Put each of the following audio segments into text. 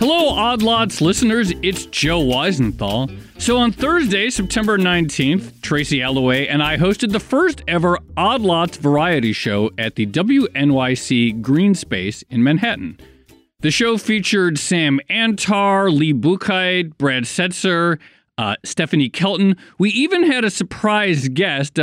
Hello, Odd Lots listeners. It's Joe Weisenthal. So on Thursday, September 19th, Tracy Alloway and I hosted the first ever Odd Lots variety show at the WNYC Greene Space in Manhattan. The show featured Sam Antar, Lee Buchheit, Brad Setser, Stephanie Kelton. We even had a surprise guest,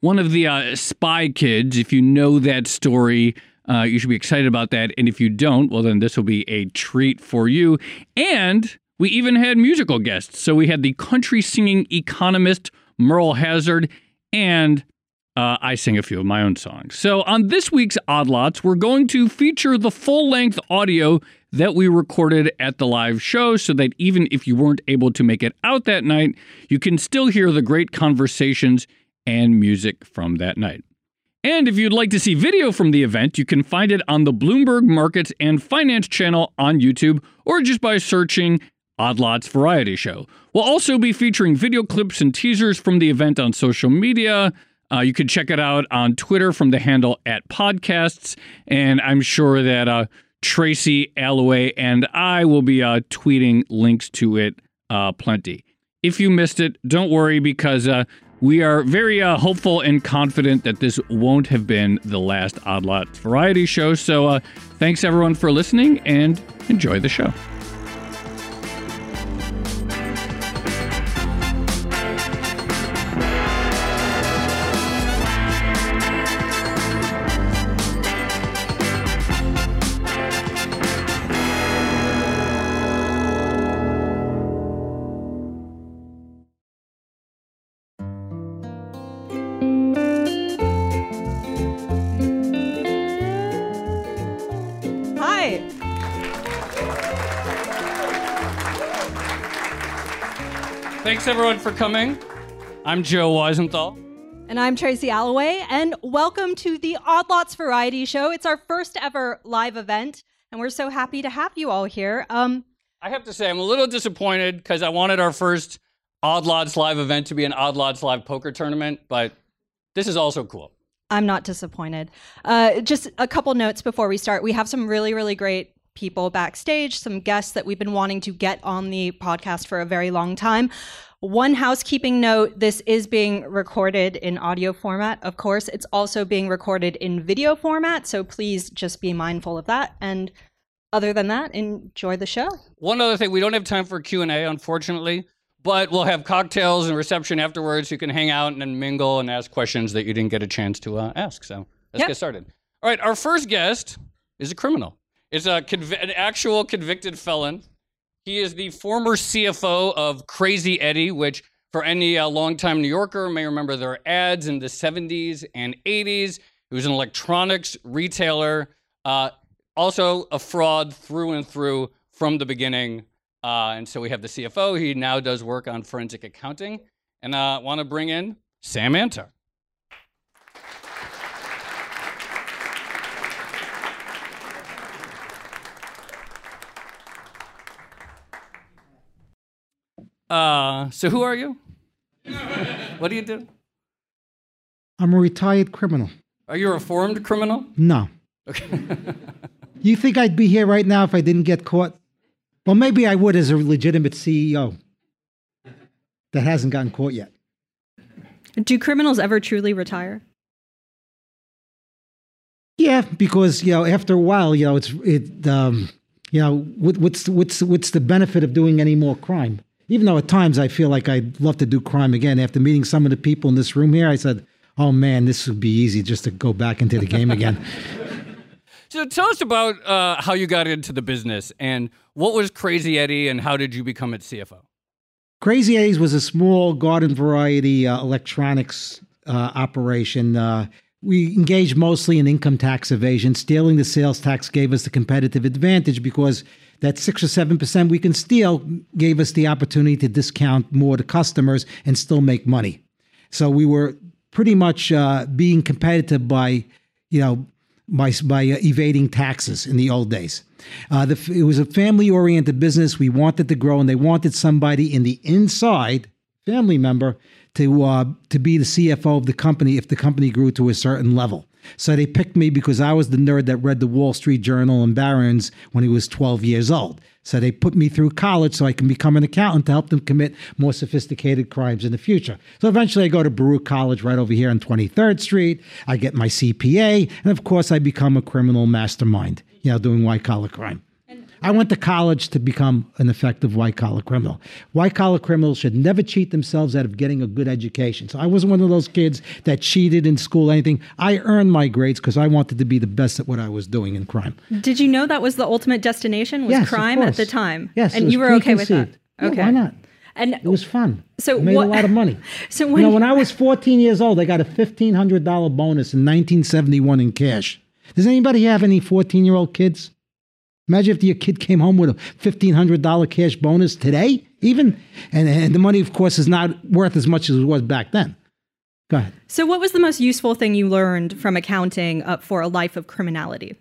one of the SPY kids. If you know that story, you should be excited about that. And if you don't, well, then this will be a treat for you. And we even had musical guests. So we had the country singing economist Merle Hazard, and I sing a few of my own songs. So on this week's Odd Lots, we're going to feature the full-length audio that we recorded at the live show so that even if you weren't able to make it out that night, you can still hear the great conversations and music from that night. And if you'd like to see video from the event, you can find it on the Bloomberg Markets and Finance channel on YouTube or just by searching Odd Lots Variety Show. We'll also be featuring video clips and teasers from the event on social media. You can check it out on Twitter from the handle @podcasts. And I'm sure that Tracy Alloway and I will be tweeting links to it plenty. If you missed it, don't worry because we are very hopeful and confident that this won't have been the last Odd Lots variety show. So thanks, everyone, for listening and enjoy the show. Thanks, everyone, for coming. I'm Joe Weisenthal. And I'm Tracy Alloway. And welcome to the Odd Lots Variety Show. It's our first ever live event, and we're so happy to have you all here. I have to say, I'm a little disappointed because I wanted our first Odd Lots live event to be an Odd Lots live poker tournament, but this is also cool. I'm not disappointed. Just a couple notes before we start. We have some really, really great people backstage, some guests that we've been wanting to get on the podcast for a very long time. One housekeeping note, this is being recorded in audio format, of course. It's also being recorded in video format, so please just be mindful of that. And other than that, enjoy the show. One other thing, we don't have time for Q&A, unfortunately, but we'll have cocktails and reception afterwards. You can hang out and then mingle and ask questions that you didn't get a chance to ask. So let's get started. All right, our first guest is a criminal. Is an actual convicted felon. He is the former CFO of Crazy Eddie, which for any longtime New Yorker may remember their ads in the 70s and 80s. He was an electronics retailer, also a fraud through and through from the beginning. And so we have the CFO. He now does work on forensic accounting. And I want to bring in Sam Antar. So who are you? What do you do? I'm a retired criminal. Are you a reformed criminal? No. Okay. You think I'd be here right now if I didn't get caught? Well, maybe I would as a legitimate CEO that hasn't gotten caught yet. Do criminals ever truly retire? Yeah, because, you know, after a while, you know, what's the benefit of doing any more crime? Even though at times I feel like I'd love to do crime again. After meeting some of the people in this room here, I said, oh, man, this would be easy just to go back into the game again. So tell us about how you got into the business and what was Crazy Eddie and how did you become its CFO? Crazy Eddie's was a small garden variety electronics operation. We engaged mostly in income tax evasion. Stealing the sales tax gave us the competitive advantage because that 6 or 7% we can steal gave us the opportunity to discount more to customers and still make money. So we were pretty much being competitive by, you know, by evading taxes in the old days. It was a family-oriented business. We wanted to grow, and they wanted somebody in the inside family member to be the CFO of the company if the company grew to a certain level. So they picked me because I was the nerd that read the Wall Street Journal and Barron's when he was 12 years old. So they put me through college so I can become an accountant to help them commit more sophisticated crimes in the future. So eventually I go to Baruch College right over here on 23rd Street. I get my CPA. And of course, I become a criminal mastermind, you know, doing white-collar crime. I went to college to become an effective white-collar criminal. White-collar criminals should never cheat themselves out of getting a good education. So I wasn't one of those kids that cheated in school or anything. I earned my grades because I wanted to be the best at what I was doing in crime. Did you know that was the ultimate destination, was crime at the time? Yes, and you were okay with that? Okay. Yeah, why not? And it was fun. So I made a lot of money. So when, you know, when I was 14 years old, I got a $1,500 bonus in 1971 in cash. Does anybody have any 14-year-old kids? Imagine if your kid came home with a $1,500 cash bonus today, even. And the money, of course, is not worth as much as it was back then. Go ahead. So what was the most useful thing you learned from accounting for a life of criminality?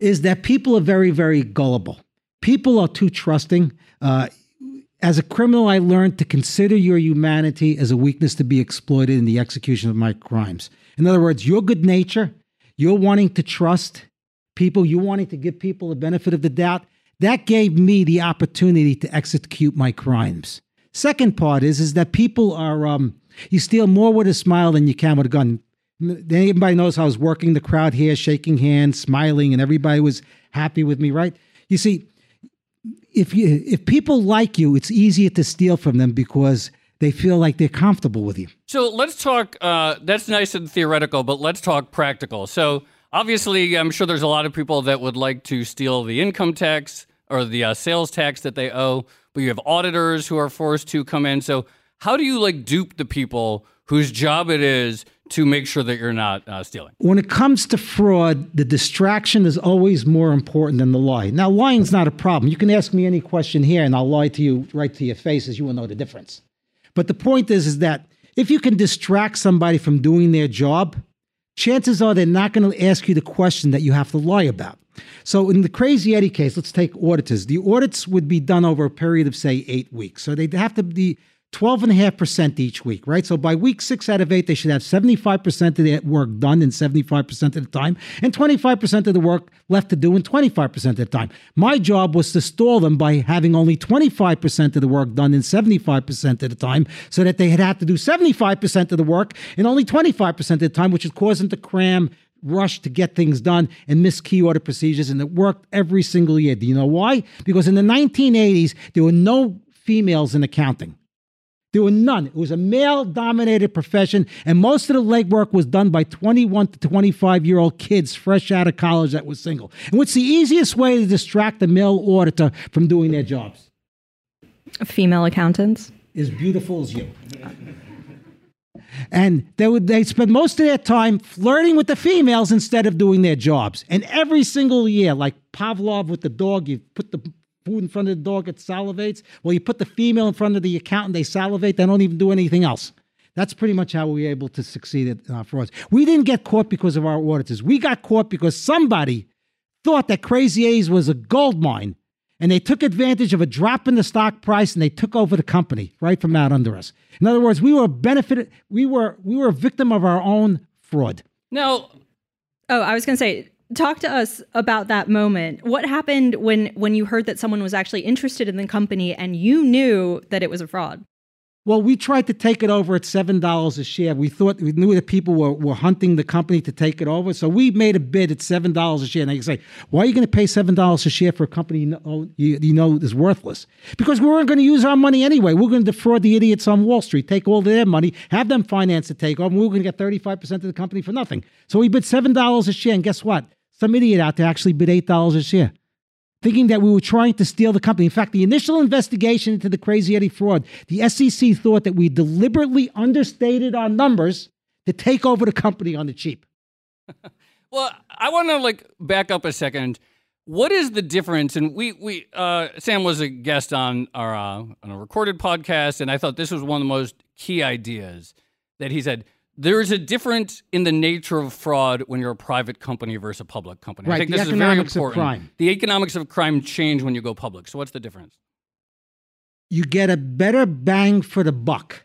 Is that people are very, very gullible. People are too trusting. As a criminal, I learned to consider your humanity as a weakness to be exploited in the execution of my crimes. In other words, your good nature, your wanting to trust people, you wanting to give people the benefit of the doubt, that gave me the opportunity to execute my crimes. Second part is that people are, you steal more with a smile than you can with a gun. Anybody knows I was working the crowd here, shaking hands, smiling, and everybody was happy with me, right? You see, if people like you, it's easier to steal from them because they feel like they're comfortable with you. So let's talk, that's nice and theoretical, but let's talk practical. So obviously, I'm sure there's a lot of people that would like to steal the income tax or the sales tax that they owe, but you have auditors who are forced to come in. So how do you dupe the people whose job it is to make sure that you're not stealing? When it comes to fraud, the distraction is always more important than the lie. Now, lying's not a problem. You can ask me any question here and I'll lie to you right to your face, as you will know the difference. But the point is that if you can distract somebody from doing their job, chances are they're not going to ask you the question that you have to lie about. So in the Crazy Eddie case, let's take auditors. The audits would be done over a period of, say, 8 weeks. So they'd have to be 12.5% each week, right? So by week 6 out of 8, they should have 75% of their work done in 75% of the time, and 25% of the work left to do in 25% of the time. My job was to stall them by having only 25% of the work done in 75% of the time, so that they had had to do 75% of the work and only 25% of the time, which would cause them to cram, rush to get things done, and miss key audit procedures. And it worked every single year. Do you know why? Because in the 1980s, there were no females in accounting. There were none. It was a male-dominated profession, and most of the legwork was done by 21 to 25-year-old kids fresh out of college that was single. And what's the easiest way to distract the male auditor from doing their jobs? Female accountants. As beautiful as you. And they'd spend most of their time flirting with the females instead of doing their jobs. And every single year, like Pavlov with the dog, you put the food in front of the dog, it salivates. Well, you put the female in front of the accountant, they salivate, they don't even do anything else. That's pretty much how we were able to succeed at frauds. We didn't get caught because of our auditors. We got caught because somebody thought that Crazy A's was a gold mine, and they took advantage of a drop in the stock price, and they took over the company right from out under us. In other words, we were benefited. We were a victim of our own fraud. Now, I was going to say, talk to us about that moment. What happened when you heard that someone was actually interested in the company and you knew that it was a fraud? Well, we tried to take it over at $7 a share. We knew that people were hunting the company to take it over. So we made a bid at $7 a share. And they say, why are you going to pay $7 a share for a company you know is worthless? Because we weren't going to use our money anyway. We're going to defraud the idiots on Wall Street, take all their money, have them finance the takeover, and we were going to get 35% of the company for nothing. So we bid $7 a share. And guess what? Some idiot out there actually bid $8 a share, thinking that we were trying to steal the company. In fact, the initial investigation into the Crazy Eddie fraud, the SEC thought that we deliberately understated our numbers to take over the company on the cheap. Well, I want to back up a second. What is the difference? And we Sam was a guest on our on a recorded podcast, and I thought this was one of the most key ideas that he said. There is a difference in the nature of fraud when you're a private company versus a public company. Right. I think this is very important. The economics of crime change when you go public. So what's the difference? You get a better bang for the buck.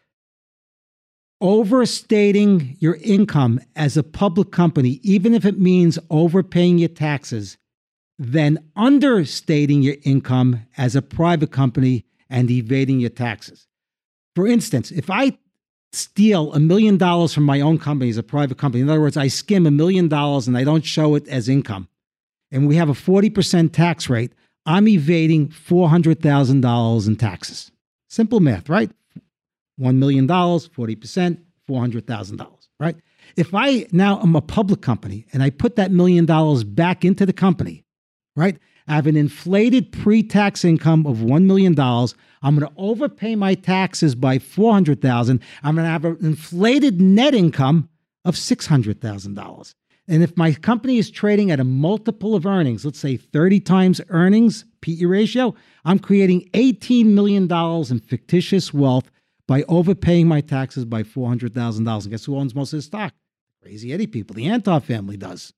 Overstating your income as a public company, even if it means overpaying your taxes, than understating your income as a private company and evading your taxes. For instance, if I steal $1 million from my own company as a private company, in other words, I skim $1 million and I don't show it as income, and we have a 40% tax rate, I'm evading $400,000 in taxes. Simple math, right? $1 million, 40%, $400,000, right? If I now am a public company and I put that $1 million back into the company, right? I have an inflated pre-tax income of $1 million. I'm going to overpay my taxes by $400,000. I'm going to have an inflated net income of $600,000. And if my company is trading at a multiple of earnings, let's say 30 times earnings, PE ratio, I'm creating $18 million in fictitious wealth by overpaying my taxes by $400,000. And guess who owns most of the stock? Crazy Eddie people. The Antar family does.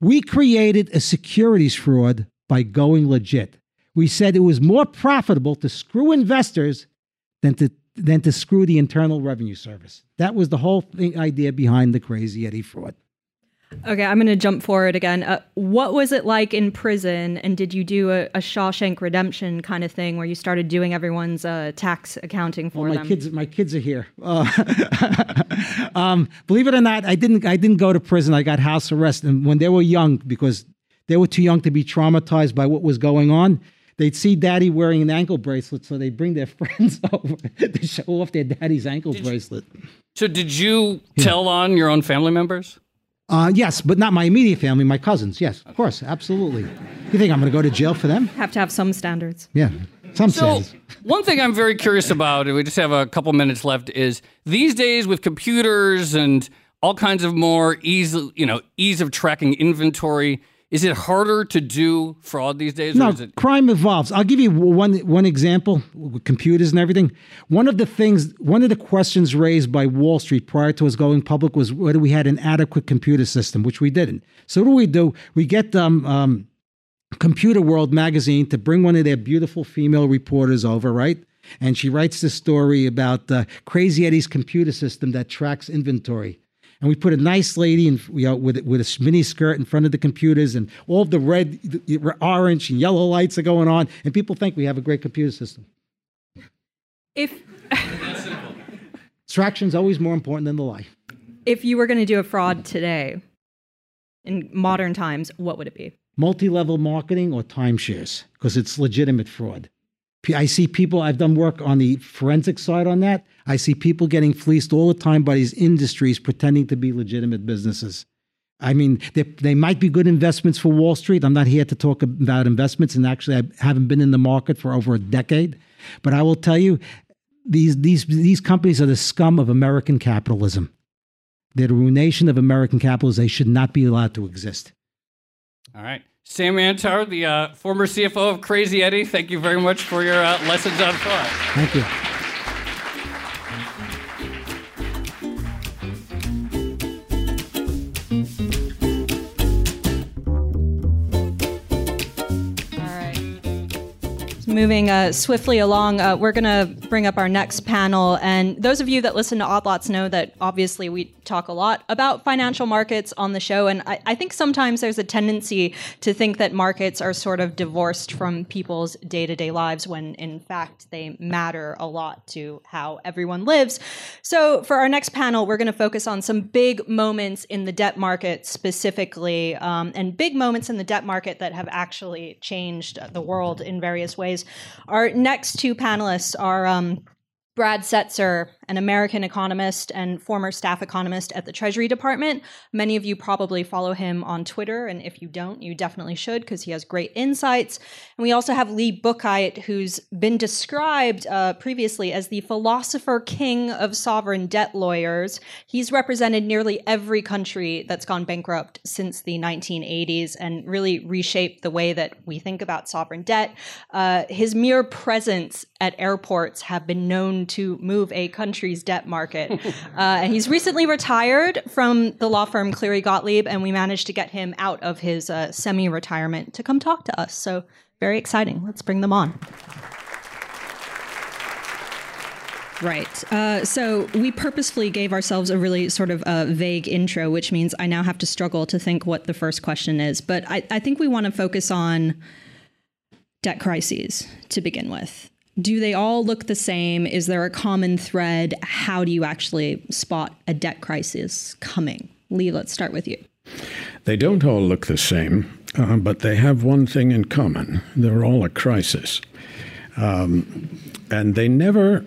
We created a securities fraud by going legit. We said it was more profitable to screw investors than to screw the Internal Revenue Service. That was the whole idea behind the Crazy Eddie fraud. Okay, I'm going to jump forward again. What was it like in prison? And did you do a Shawshank Redemption kind of thing where you started doing everyone's tax accounting for them? My kids are here. Believe it or not, I didn't go to prison. I got house arrest. And when they were young, because they were too young to be traumatized by what was going on, they'd see daddy wearing an ankle bracelet, so they'd bring their friends over to show off their daddy's ankle bracelet. So did you tell on your own family members? Yes, but not my immediate family, my cousins. Yes, of course, absolutely. You think I'm going to go to jail for them? Have to have some standards. Yeah, some standards. So one thing I'm very curious about, and we just have a couple minutes left, is these days with computers and all kinds of more ease of tracking inventory, is it harder to do fraud these days? No, crime evolves. I'll give you one example with computers and everything. One of the questions raised by Wall Street prior to us going public was whether we had an adequate computer system, which we didn't. So what do? We get Computer World magazine to bring one of their beautiful female reporters over, right? And she writes this story about Crazy Eddie's computer system that tracks inventory. And we put a nice lady in, with a mini skirt in front of the computers, and all of the red, orange, and yellow lights are going on, and people think we have a great computer system. Distraction's always more important than the lie. If you were going to do a fraud today, in modern times, what would it be? Multi-level marketing or timeshares, because it's legitimate fraud. I see people, I've done work on the forensic side on that. I see people getting fleeced all the time by these industries pretending to be legitimate businesses. I mean, they might be good investments for Wall Street. I'm not here to talk about investments, and actually I haven't been in the market for over a decade. But I will tell you, these companies are the scum of American capitalism. They're the ruination of American capitalism. They should not be allowed to exist. All right. Sam Antar, the former CFO of Crazy Eddie, thank you very much for your lessons on fraud. Thank you. All right. So moving swiftly along, we're going to bring up our next panel. And those of you that listen to Odd Lots know that obviously we talk a lot about financial markets on the show. And I think sometimes there's a tendency to think that markets are sort of divorced from people's day-to-day lives when, in fact, they matter a lot to how everyone lives. So for our next panel, we're going to focus on some big moments in the debt market specifically, and big moments in the debt market that have actually changed the world in various ways. Our next two panelists are Brad Setser, an American economist and former staff economist at the Treasury Department. Many of you probably follow him on Twitter, and if you don't, you definitely should because he has great insights. And we also have Lee Buchheit, who's been described previously as the philosopher king of sovereign debt lawyers. He's represented nearly every country that's gone bankrupt since the 1980s and really reshaped the way that we think about sovereign debt. His mere presence at airports have been known to move a country's debt market. And he's recently retired from the law firm Cleary Gottlieb, and we managed to get him out of his semi-retirement to come talk to us. So very exciting. Let's bring them on. Right. So we purposefully gave ourselves a really sort of vague intro, which means I now have to struggle to think what the first question is. But I think we want to focus on debt crises to begin with. Do they all look the same? Is there a common thread? How do you actually spot a debt crisis coming? Lee, let's start with you. They don't all look the same, but they have one thing in common. They're all a crisis. And they never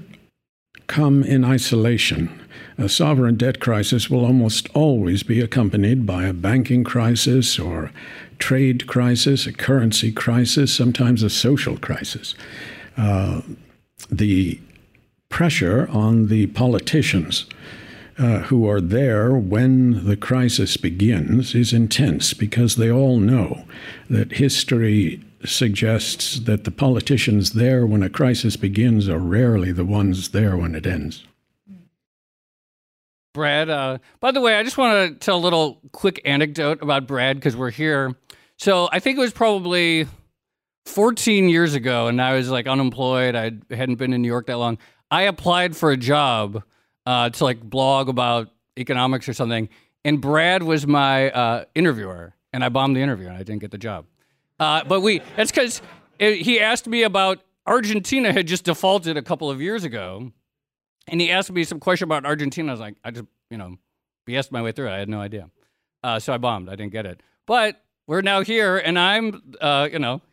come in isolation. A sovereign debt crisis will almost always be accompanied by a banking crisis or trade crisis, a currency crisis, sometimes a social crisis. The pressure on the politicians who are there when the crisis begins is intense because they all know that history suggests that the politicians there when a crisis begins are rarely the ones there when it ends. Brad, by the way, I just want to tell a little quick anecdote about Brad because we're here. So I think it was probably 14 years ago, and I was like unemployed. I hadn't been in New York that long. I applied for a job to like blog about economics or something, and Brad was my interviewer, and I bombed the interview, and I didn't get the job. But that's because he asked me about Argentina had just defaulted a couple of years ago, and he asked me some question about Argentina. I was like, I just, BS'd my way through it. I had no idea. So I bombed. I didn't get it. But we're now here, and I'm,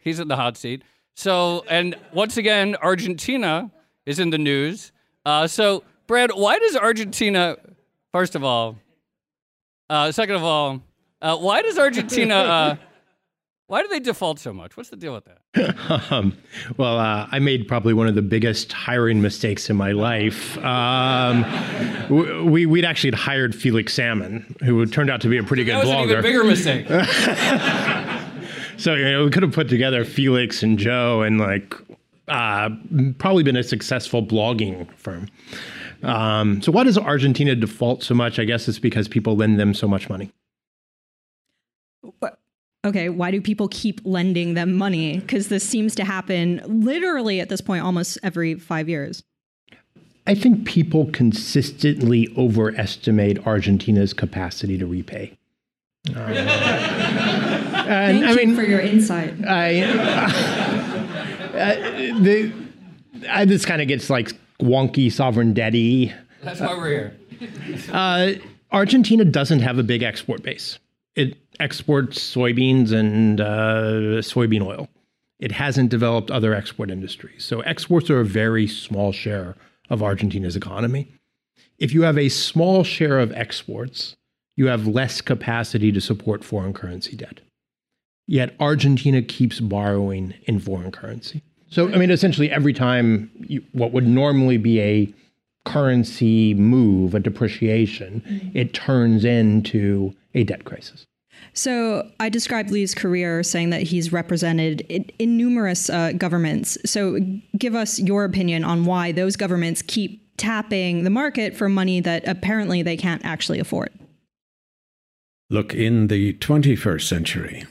he's in the hot seat. So, and once again, Argentina is in the news. So, Brad, why does Argentina, first of all, second of all, why does Argentina, why do they default so much? What's the deal with that? I made probably one of the biggest hiring mistakes in my life. We'd actually hired Felix Salmon, who turned out to be a pretty good blogger. That was an even bigger mistake. So, we could have put together Felix and Joe and probably been a successful blogging firm. So why does Argentina default so much? I guess it's because people lend them so much money. What? Okay, why do people keep lending them money? Because this seems to happen literally at this point almost every 5 years. I think people consistently overestimate Argentina's capacity to repay. Thank you for your insight. This kind of gets like wonky sovereign debt-y. That's why we're here. Argentina doesn't have a big export base. It exports soybeans and soybean oil. It hasn't developed other export industries. So exports are a very small share of Argentina's economy. If you have a small share of exports, you have less capacity to support foreign currency debt. Yet Argentina keeps borrowing in foreign currency. So, essentially every time what would normally be a currency move, a depreciation, it turns into a debt crisis. So I described Lee's career saying that he's represented in numerous governments. So give us your opinion on why those governments keep tapping the market for money that apparently they can't actually afford. Look, in the 21st century,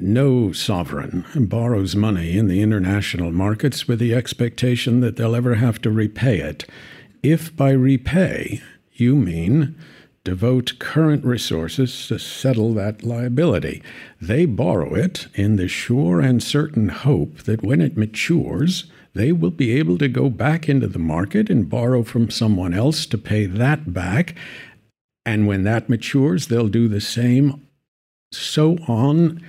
no sovereign borrows money in the international markets with the expectation that they'll ever have to repay it. If by repay you mean devote current resources to settle that liability. They borrow it in the sure and certain hope that when it matures, they will be able to go back into the market and borrow from someone else to pay that back. And when that matures, they'll do the same, so on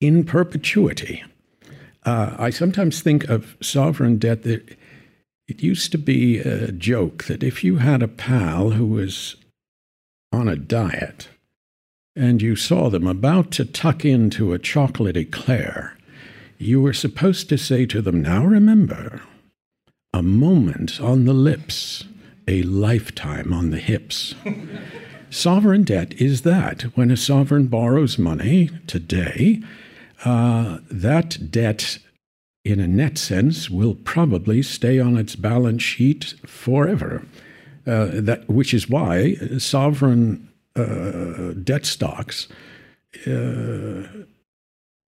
in perpetuity. I sometimes think of sovereign debt that it used to be a joke that if you had a pal who was on a diet and you saw them about to tuck into a chocolate eclair, you were supposed to say to them, now remember, a moment on the lips, a lifetime on the hips. Sovereign debt is that. When a sovereign borrows money today, that debt in a net sense, will probably stay on its balance sheet forever. Which is why sovereign debt stocks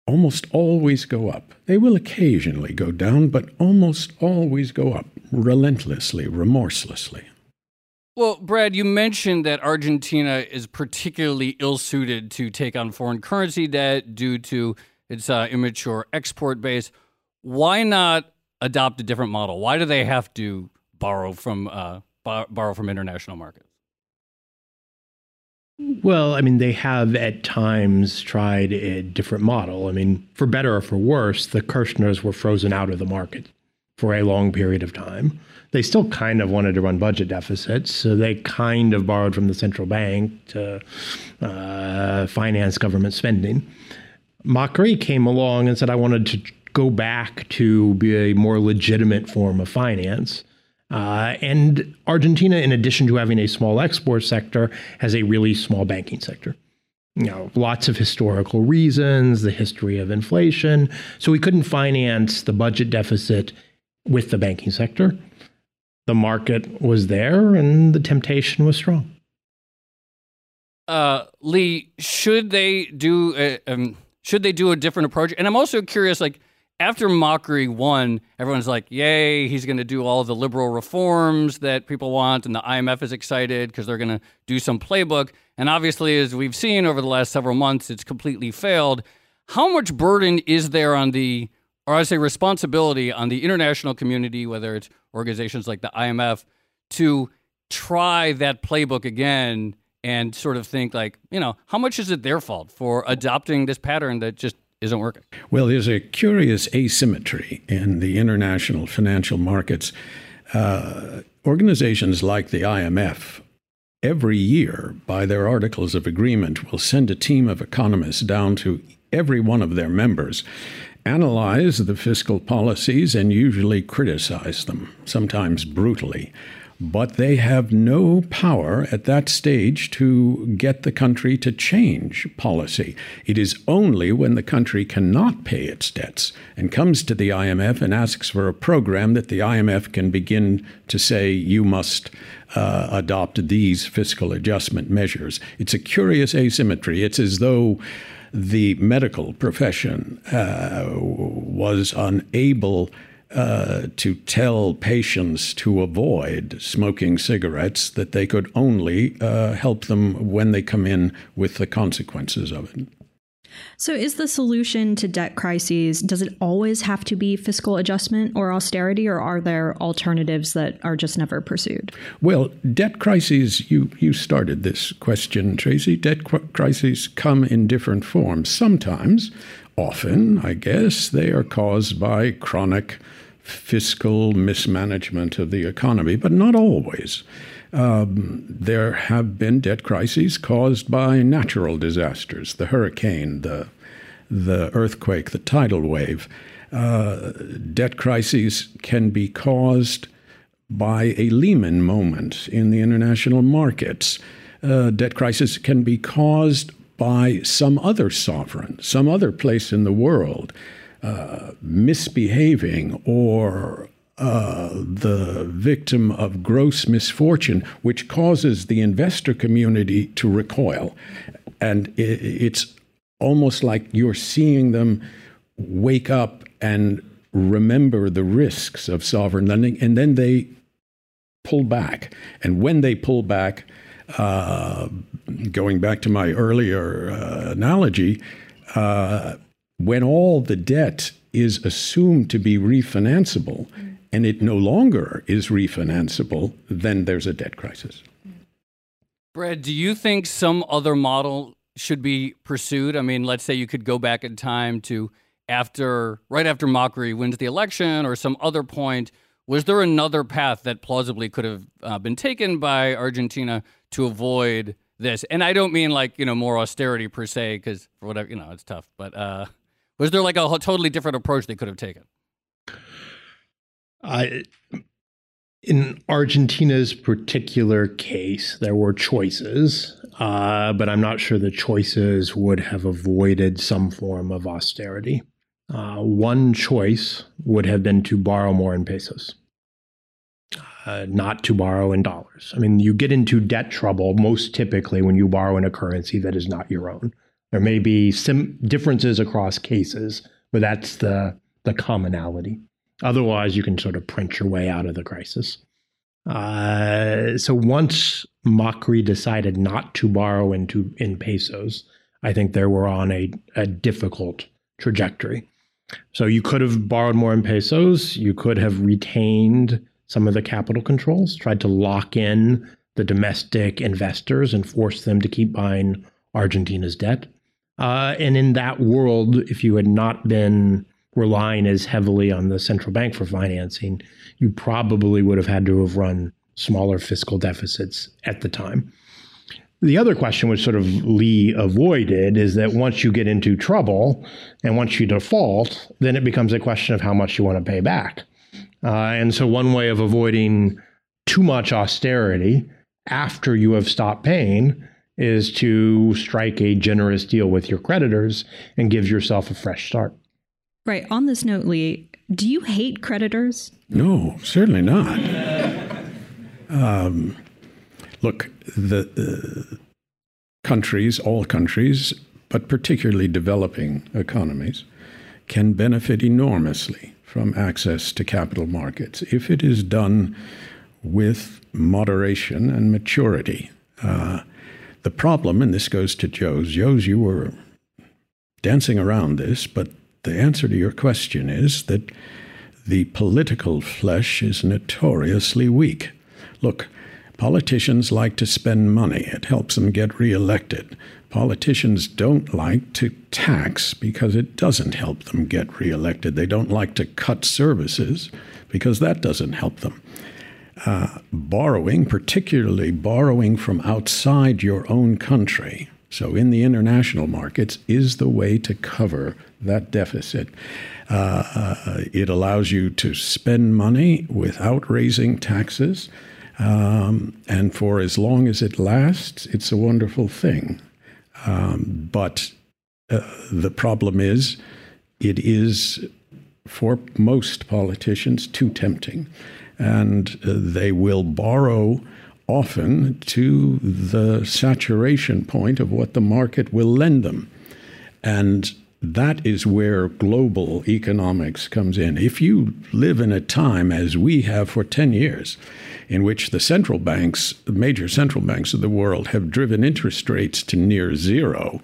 almost always go up. They will occasionally go down, but almost always go up, relentlessly, remorselessly. Well, Brad, you mentioned that Argentina is particularly ill-suited to take on foreign currency debt due to its immature export base. Why not adopt a different model? Why do they have to borrow from international markets? Well, I mean, they have at times tried a different model. I mean, for better or for worse, the Kirschners were frozen out of the market for a long period of time. They still kind of wanted to run budget deficits, so they kind of borrowed from the central bank to finance government spending. Macri came along and said, I wanted to go back to be a more legitimate form of finance. And Argentina, in addition to having a small export sector, has a really small banking sector. You know, lots of historical reasons, the history of inflation. So we couldn't finance the budget deficit with the banking sector. The market was there and the temptation was strong. Lee, should they do a different approach? And I'm also curious, like, after Macri won, everyone's like, yay, he's going to do all the liberal reforms that people want. And the IMF is excited because they're going to do some playbook. And obviously, as we've seen over the last several months, it's completely failed. How much burden is there on the, or I say responsibility on the international community, whether it's organizations like the IMF, to try that playbook again and sort of think like, you know, how much is it their fault for adopting this pattern that just isn't working? Well, there's a curious asymmetry in the international financial markets. Organizations like the IMF, every year, by their articles of agreement, will send a team of economists down to every one of their members, analyze the fiscal policies, and usually criticize them, sometimes brutally. But they have no power at that stage to get the country to change policy. It is only when the country cannot pay its debts and comes to the IMF and asks for a program that the IMF can begin to say, you must adopt these fiscal adjustment measures. It's a curious asymmetry. It's as though the medical profession was unable to tell patients to avoid smoking cigarettes, that they could only help them when they come in with the consequences of it. So is the solution to debt crises, does it always have to be fiscal adjustment or austerity, or are there alternatives that are just never pursued? Well, debt crises, you started this question, Tracy. Debt crises come in different forms. Sometimes, often, I guess, they are caused by chronic fiscal mismanagement of the economy, but not always. There have been debt crises caused by natural disasters, the hurricane, the earthquake, the tidal wave. Debt crises can be caused by a Lehman moment in the international markets. Debt crises can be caused by some other sovereign, some other place in the world, misbehaving or the victim of gross misfortune, which causes the investor community to recoil. And it's almost like you're seeing them wake up and remember the risks of sovereign lending, and then they pull back. And when they pull back, going back to my earlier analogy, when all the debt is assumed to be refinanceable and it no longer is refinanceable, then there's a debt crisis. Brad, do you think some other model should be pursued? I mean, let's say you could go back in time to right after Macri wins the election or some other point. Was there another path that plausibly could have been taken by Argentina to avoid this? And I don't mean like, you know, more austerity per se, because for whatever, you know, it's tough. But was there like a totally different approach they could have taken? In Argentina's particular case, there were choices, but I'm not sure the choices would have avoided some form of austerity. One choice would have been to borrow more in pesos, not to borrow in dollars. I mean, you get into debt trouble most typically when you borrow in a currency that is not your own. There may be some differences across cases, but that's the commonality. Otherwise, you can sort of print your way out of the crisis. So once Macri decided not to borrow in pesos, I think they were on a difficult trajectory. So you could have borrowed more in pesos. You could have retained some of the capital controls, tried to lock in the domestic investors and force them to keep buying Argentina's debt. And in that world, if you had not been relying as heavily on the central bank for financing, you probably would have had to have run smaller fiscal deficits at the time. The other question, which sort of Lee avoided, is that once you get into trouble and once you default, then it becomes a question of how much you want to pay back. And so one way of avoiding too much austerity after you have stopped paying is to strike a generous deal with your creditors and give yourself a fresh start. Right. On this note, Lee, do you hate creditors? No, certainly not. Look, the countries, all countries, but particularly developing economies, can benefit enormously from access to capital markets if it is done with moderation and maturity. The problem, and this goes to Joe's, you were dancing around this, but the answer to your question is that the political flesh is notoriously weak. Look, politicians like to spend money. It helps them get reelected. Politicians don't like to tax because it doesn't help them get reelected. They don't like to cut services because that doesn't help them. Borrowing, particularly borrowing from outside your own country, so in the international markets, is the way to cover that deficit. It allows you to spend money without raising taxes. And for as long as it lasts, it's a wonderful thing. But the problem is, it is, for most politicians, too tempting. And they will borrow often to the saturation point of what the market will lend them. And that is where global economics comes in. If you live in a time, as we have for 10 years, in which the central banks, the major central banks of the world, have driven interest rates to near zero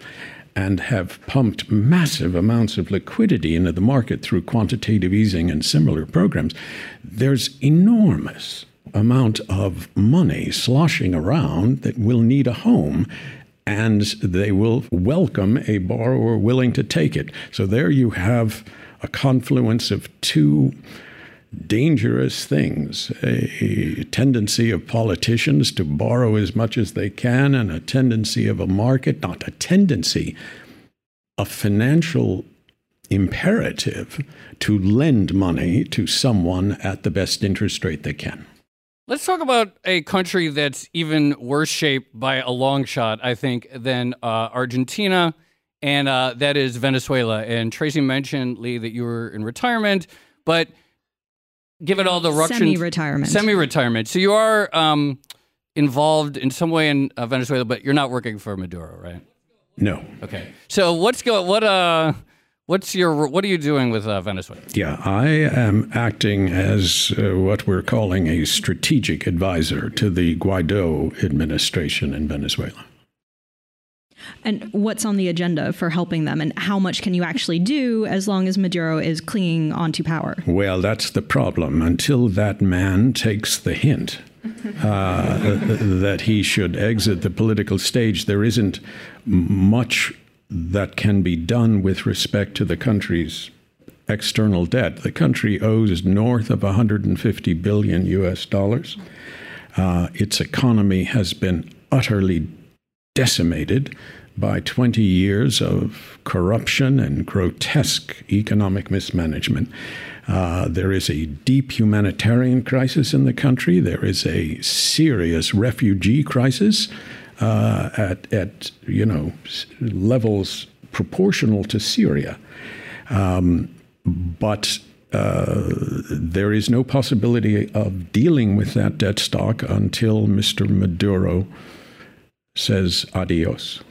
and have pumped massive amounts of liquidity into the market through quantitative easing and similar programs, there's enormous amount of money sloshing around that will need a home, and they will welcome a borrower willing to take it. So there you have a confluence of two dangerous things, a tendency of politicians to borrow as much as they can, and a tendency of a market, not a tendency, a financial imperative to lend money to someone at the best interest rate they can. Let's talk about a country that's even worse shaped by a long shot, I think, than Argentina, and that is Venezuela. And Tracy mentioned, Lee, that you were in retirement, but given all the Russian... Semi-retirement. So you are involved in some way in Venezuela, but you're not working for Maduro, right? No. Okay. So what are you doing with Venezuela? Yeah, I am acting as what we're calling a strategic advisor to the Guaido administration in Venezuela. And what's on the agenda for helping them, and how much can you actually do as long as Maduro is clinging onto power? Well, that's the problem. Until that man takes the hint that he should exit the political stage, there isn't much that can be done with respect to the country's external debt. The country owes north of $150 billion. Its economy has been utterly decimated by 20 years of corruption and grotesque economic mismanagement. There is a deep humanitarian crisis in the country. There is a serious refugee crisis. At levels proportional to Syria. But there is no possibility of dealing with that debt stock until Mr. Maduro says adios.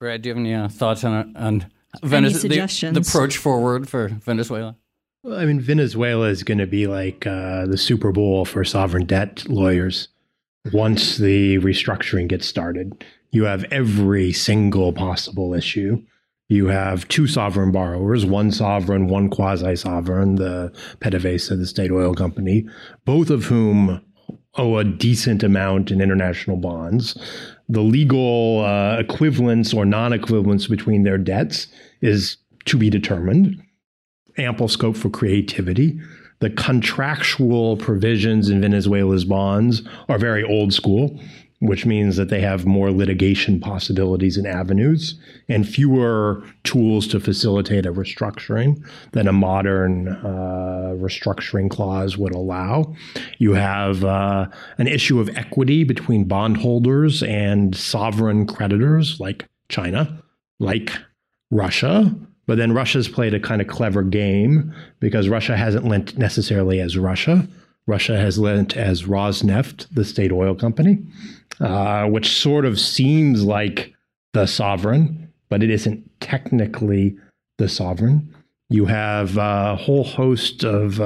Brad, do you have any thoughts on Venezuela, the approach forward for Venezuela? Well, I mean, Venezuela is going to be like the Super Bowl for sovereign debt lawyers. Once the restructuring gets started, you have every single possible issue. You have two sovereign borrowers, one sovereign, one quasi-sovereign, the PDVSA, the state oil company, both of whom owe a decent amount in international bonds. The legal equivalence or non-equivalence between their debts is to be determined. Ample scope for creativity. The contractual provisions in Venezuela's bonds are very old school, which means that they have more litigation possibilities and avenues and fewer tools to facilitate a restructuring than a modern restructuring clause would allow. You have an issue of equity between bondholders and sovereign creditors like China, like Russia. But then Russia's played a kind of clever game because Russia hasn't lent necessarily as Russia. Russia has lent as Rosneft, the state oil company, which sort of seems like the sovereign, but it isn't technically the sovereign. You have a whole host of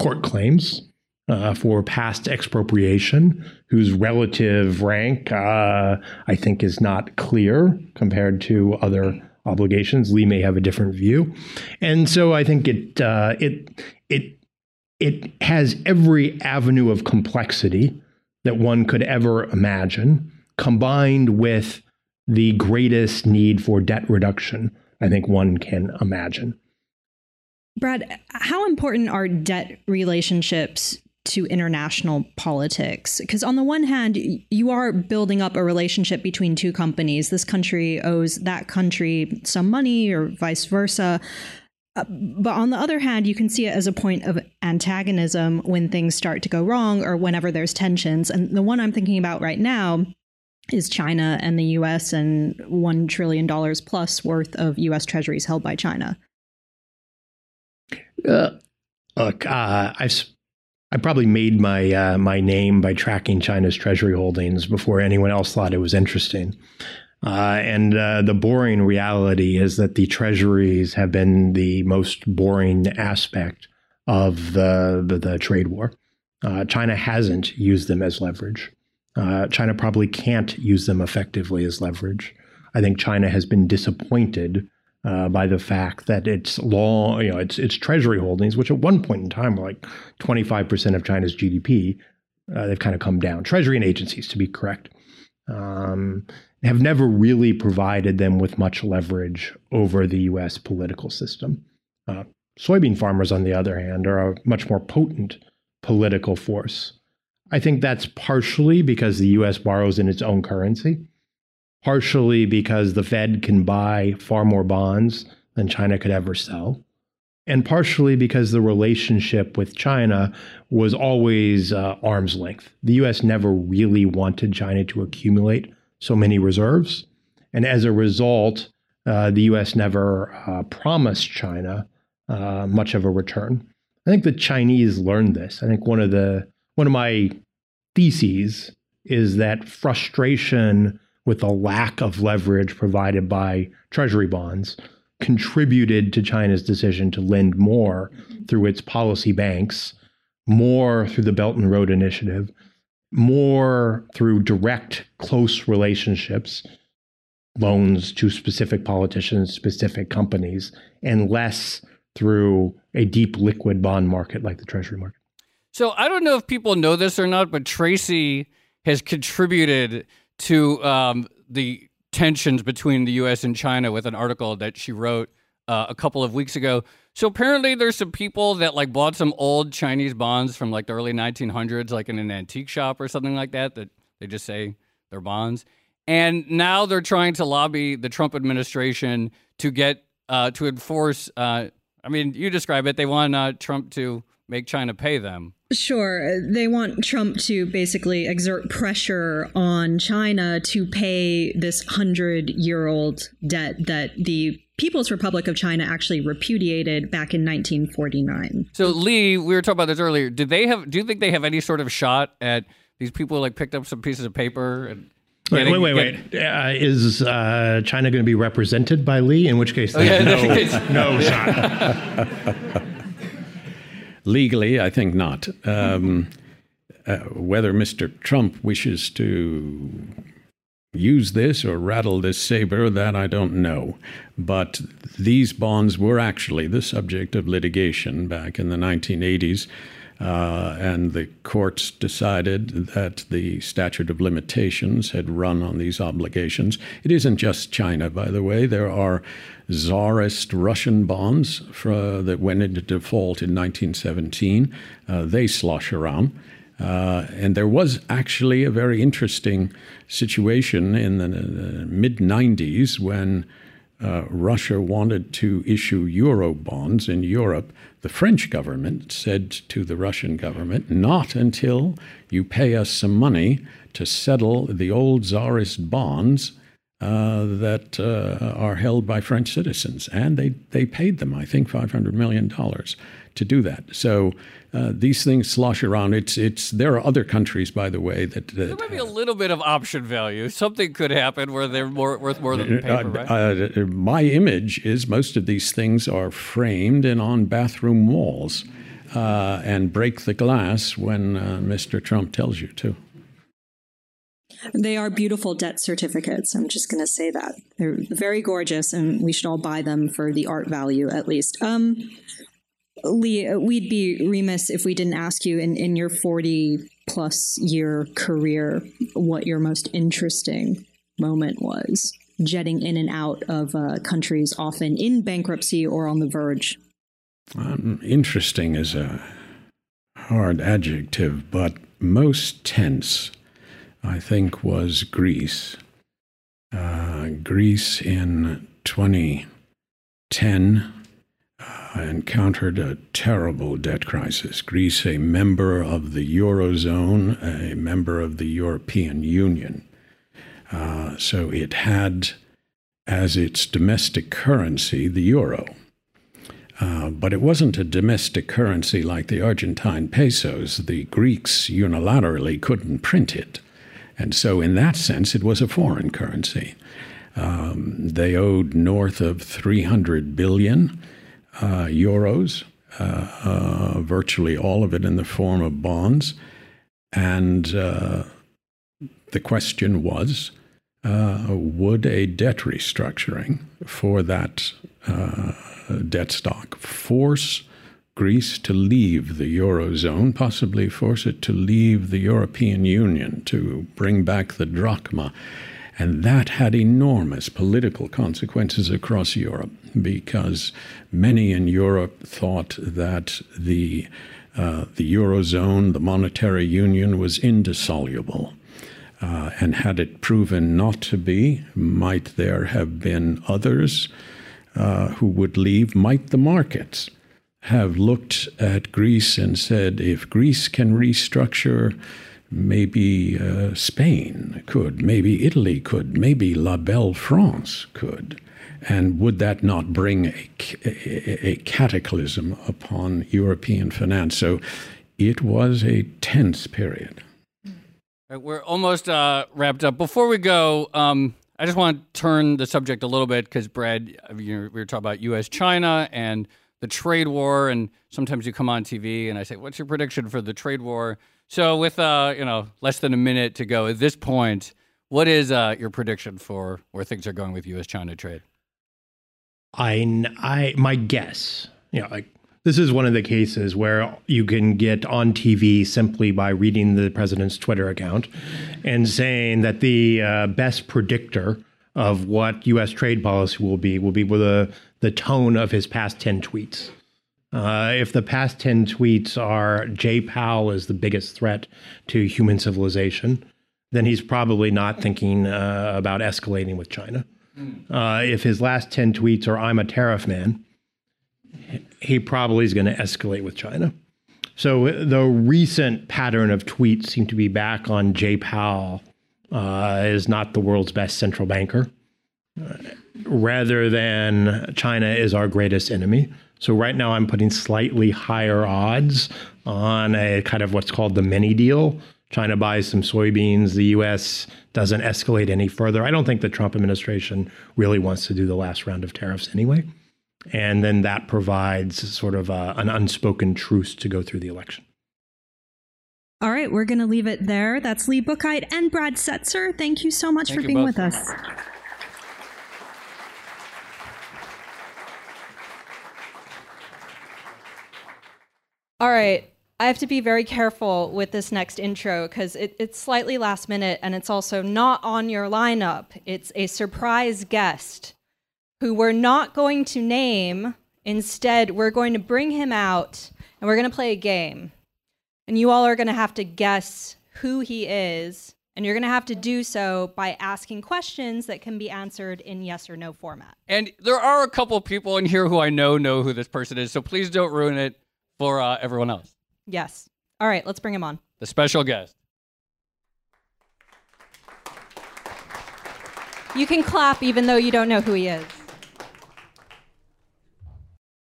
court claims for past expropriation, whose relative rank, I think, is not clear compared to other obligations. Lee may have a different view. And so I think it has every avenue of complexity that one could ever imagine, combined with the greatest need for debt reduction I think one can imagine. Brad, how important are debt relationships to international politics? Because on the one hand, you are building up a relationship between two companies. This country owes that country some money or vice versa. But on the other hand, you can see it as a point of antagonism when things start to go wrong or whenever there's tensions. And the one I'm thinking about right now is China and the U.S. and $1 trillion plus worth of U.S. treasuries held by China. Look, I probably made my my name by tracking China's treasury holdings before anyone else thought it was interesting. The boring reality is that the treasuries have been the most boring aspect of the trade war. China hasn't used them as leverage. China probably can't use them effectively as leverage. I think China has been disappointed by the fact that its treasury holdings, which at one point in time were like 25% of China's GDP, they've kind of come down. Treasury and agencies, to be correct, have never really provided them with much leverage over the U.S. political system. Soybean farmers, on the other hand, are a much more potent political force. I think that's partially because the U.S. borrows in its own currency. Partially because the Fed can buy far more bonds than China could ever sell, and partially because the relationship with China was always arm's length. The U.S. never really wanted China to accumulate so many reserves, and as a result, the U.S. never promised China much of a return. I think the Chinese learned this. I think one of my theses is that frustration with the lack of leverage provided by treasury bonds contributed to China's decision to lend more through its policy banks, more through the Belt and Road Initiative, more through direct, close relationships, loans to specific politicians, specific companies, and less through a deep liquid bond market like the treasury market. So I don't know if people know this or not, but Tracy has contributed to the tensions between the U.S. and China with an article that she wrote a couple of weeks ago. So apparently there's some people that like bought some old Chinese bonds from like the early 1900s, like in an antique shop or something like that, that they just say they're bonds. And now they're trying to lobby the Trump administration to get to enforce. I mean, you describe it. They want Trump to make China pay them. Sure. They want Trump to basically exert pressure on China to pay this 100-year-old debt that the People's Republic of China actually repudiated back in 1949. So, Lee, we were talking about this earlier. Do you think they have any sort of shot at these people who like picked up some pieces of paper and Wait. Is China going to be represented by Lee? In which case, no shot. Legally, I think not. Whether Mr. Trump wishes to use this or rattle this saber, that I don't know. But these bonds were actually the subject of litigation back in the 1980s. And the courts decided that the statute of limitations had run on these obligations. It isn't just China, by the way. There are Tsarist Russian bonds that went into default in 1917. They slosh around. And there was actually a very interesting situation in the mid-90s when Russia wanted to issue euro bonds in Europe. The French government said to the Russian government, not until you pay us some money to settle the old Tsarist bonds that are held by French citizens. And they paid them, I think, $500 million to do that. So these things slosh around. There are other countries, by the way, that there might be a little bit of option value. Something could happen where they're worth more than paper, right? My image is most of these things are framed and on bathroom walls and break the glass when Mr. Trump tells you to. They are beautiful debt certificates. I'm just going to say that. They're very gorgeous, and we should all buy them for the art value, at least. Lee, we'd be remiss if we didn't ask you in your 40-plus year career what your most interesting moment was, jetting in and out of countries often in bankruptcy or on the verge. Interesting is a hard adjective, but most tense, I think, was Greece. Greece in 2010. Encountered a terrible debt crisis. Greece, a member of the Eurozone, a member of the European Union. So it had as its domestic currency the euro. But it wasn't a domestic currency like the Argentine pesos. The Greeks unilaterally couldn't print it. And so in that sense, it was a foreign currency. They owed north of 300 billion euros, virtually all of it in the form of bonds. And the question was, would a debt restructuring for that debt stock force Greece to leave the Eurozone, possibly force it to leave the European Union, to bring back the drachma? And that had enormous political consequences across Europe, because many in Europe thought that the Eurozone, the monetary union, was indissoluble. And had it proven not to be, might there have been others who would leave? Might the markets have looked at Greece and said, if Greece can restructure, maybe Spain could, maybe Italy could, maybe La Belle France could. And would that not bring a cataclysm upon European finance? So it was a tense period. We're almost wrapped up. Before we go, I just want to turn the subject a little bit, because, Brad, we were talking about U.S.-China and the trade war, and sometimes you come on TV and I say, what's your prediction for the trade war? So with, less than a minute to go at this point, what is your prediction for where things are going with U.S.-China trade? My guess, this is one of the cases where you can get on TV simply by reading the president's Twitter account and saying that the best predictor of what U.S. trade policy will be with the tone of his past 10 tweets. If the past 10 tweets are Jay Powell is the biggest threat to human civilization, then he's probably not thinking about escalating with China. If his last 10 tweets are I'm a tariff man, he probably is going to escalate with China. So the recent pattern of tweets seem to be back on Jay Powell is not the world's best central banker, rather than China is our greatest enemy. So right now I'm putting slightly higher odds on a kind of what's called the mini deal, China buys some soybeans, the U.S. doesn't escalate any further. I don't think the Trump administration really wants to do the last round of tariffs anyway. And then that provides sort of an unspoken truce to go through the election. All right, we're going to leave it there. That's Lee Buchheit and Brad Setser. Thank you so much for being with us. All right. I have to be very careful with this next intro because it's slightly last minute and it's also not on your lineup. It's a surprise guest who we're not going to name. Instead, we're going to bring him out and we're going to play a game. And you all are going to have to guess who he is. And you're going to have to do so by asking questions that can be answered in yes or no format. And there are a couple of people in here who I know who this person is. So please don't ruin it for everyone else. Yes. All right, let's bring him on. The special guest. You can clap even though you don't know who he is.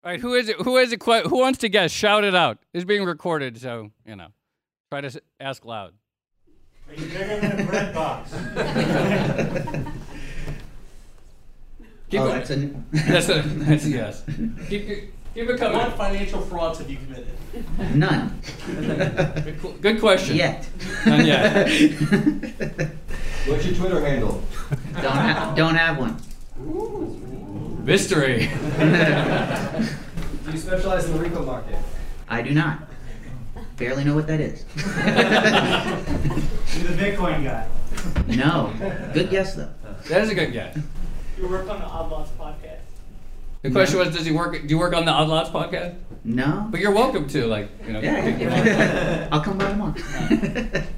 All right, who is it? Who is it? Who wants to guess? Shout it out. It's being recorded, so, you know, try to ask loud. Are you bigger than a bread box? That's a yes. Keep it coming. What financial frauds have you committed? None. Good question. Yet. None yet. What's your Twitter handle? Don't have one. Ooh. Mystery. Do you specialize in the repo market? I do not. Barely know what that is. You're the Bitcoin guy. No. Good guess, though. That is a good guess. You work on the Odd Lots podcast. The question was, do you work on the Odd Lots podcast? No. But you're welcome to, like, you know. Yeah. I'll come by tomorrow.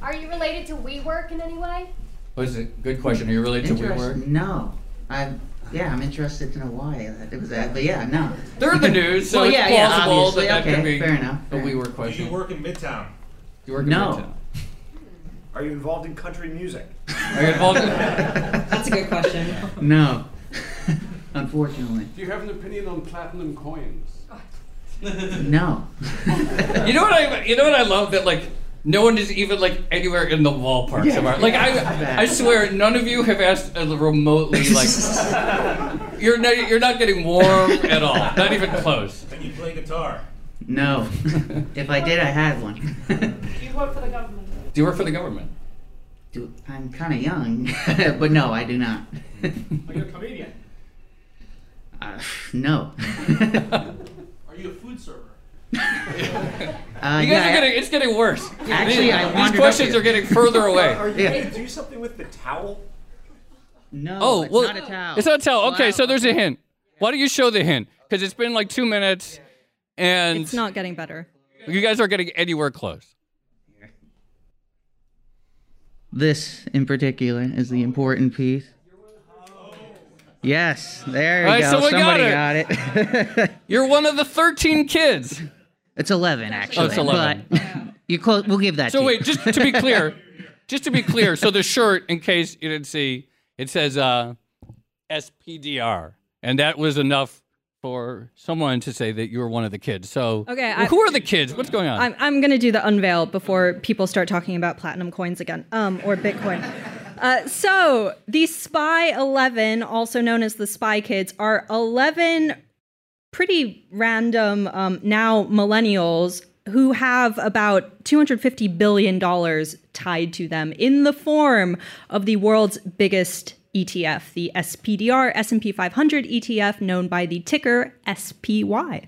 Are you related to WeWork in any way? What is it? Good question. Are you related to WeWork? No. I'm interested to know why it was that. But yeah, no. They're in the news, so well, it's plausible that could be fair enough. A WeWork question. Do you work in Midtown? Do you work in Midtown? Are you involved in country music? Are you involved in That's a good question. No. Unfortunately. Do you have an opinion on platinum coins? No. You know what I love? That, like, no one is even, like, anywhere in the ballpark somewhere. Like, I swear, none of you have asked remotely, like, you're not getting warm at all. Not even close. Can you play guitar? No. If I did, I had one. Do you work for the government? Do you work for the government? I'm kind of young, but no, I do not. Like a comedian? No. Are you a food server? It's getting worse. Actually, these questions are getting further away. Are you going to do something with the towel? No, it's not a towel. It's not a towel. Okay, so there's a hint. Why don't you show the hint? Because it's been like 2 minutes, and it's not getting better. You guys aren't getting anywhere close. This, in particular, is the important piece. Yes, there you go. Somebody got it. You're one of the 13 kids. It's 11, actually. Oh, it's 11. But we'll give that to you. So wait, just to be clear, so the shirt, in case you didn't see, it says SPDR, and that was enough for someone to say that you were one of the kids. So okay, who are the kids? What's going on? I'm going to do the unveil before people start talking about platinum coins again, or Bitcoin. So the SPY 11, also known as the SPY Kids, are 11 pretty random now millennials who have about $250 billion tied to them in the form of the world's biggest ETF, the SPDR S&P 500 ETF, known by the ticker SPY.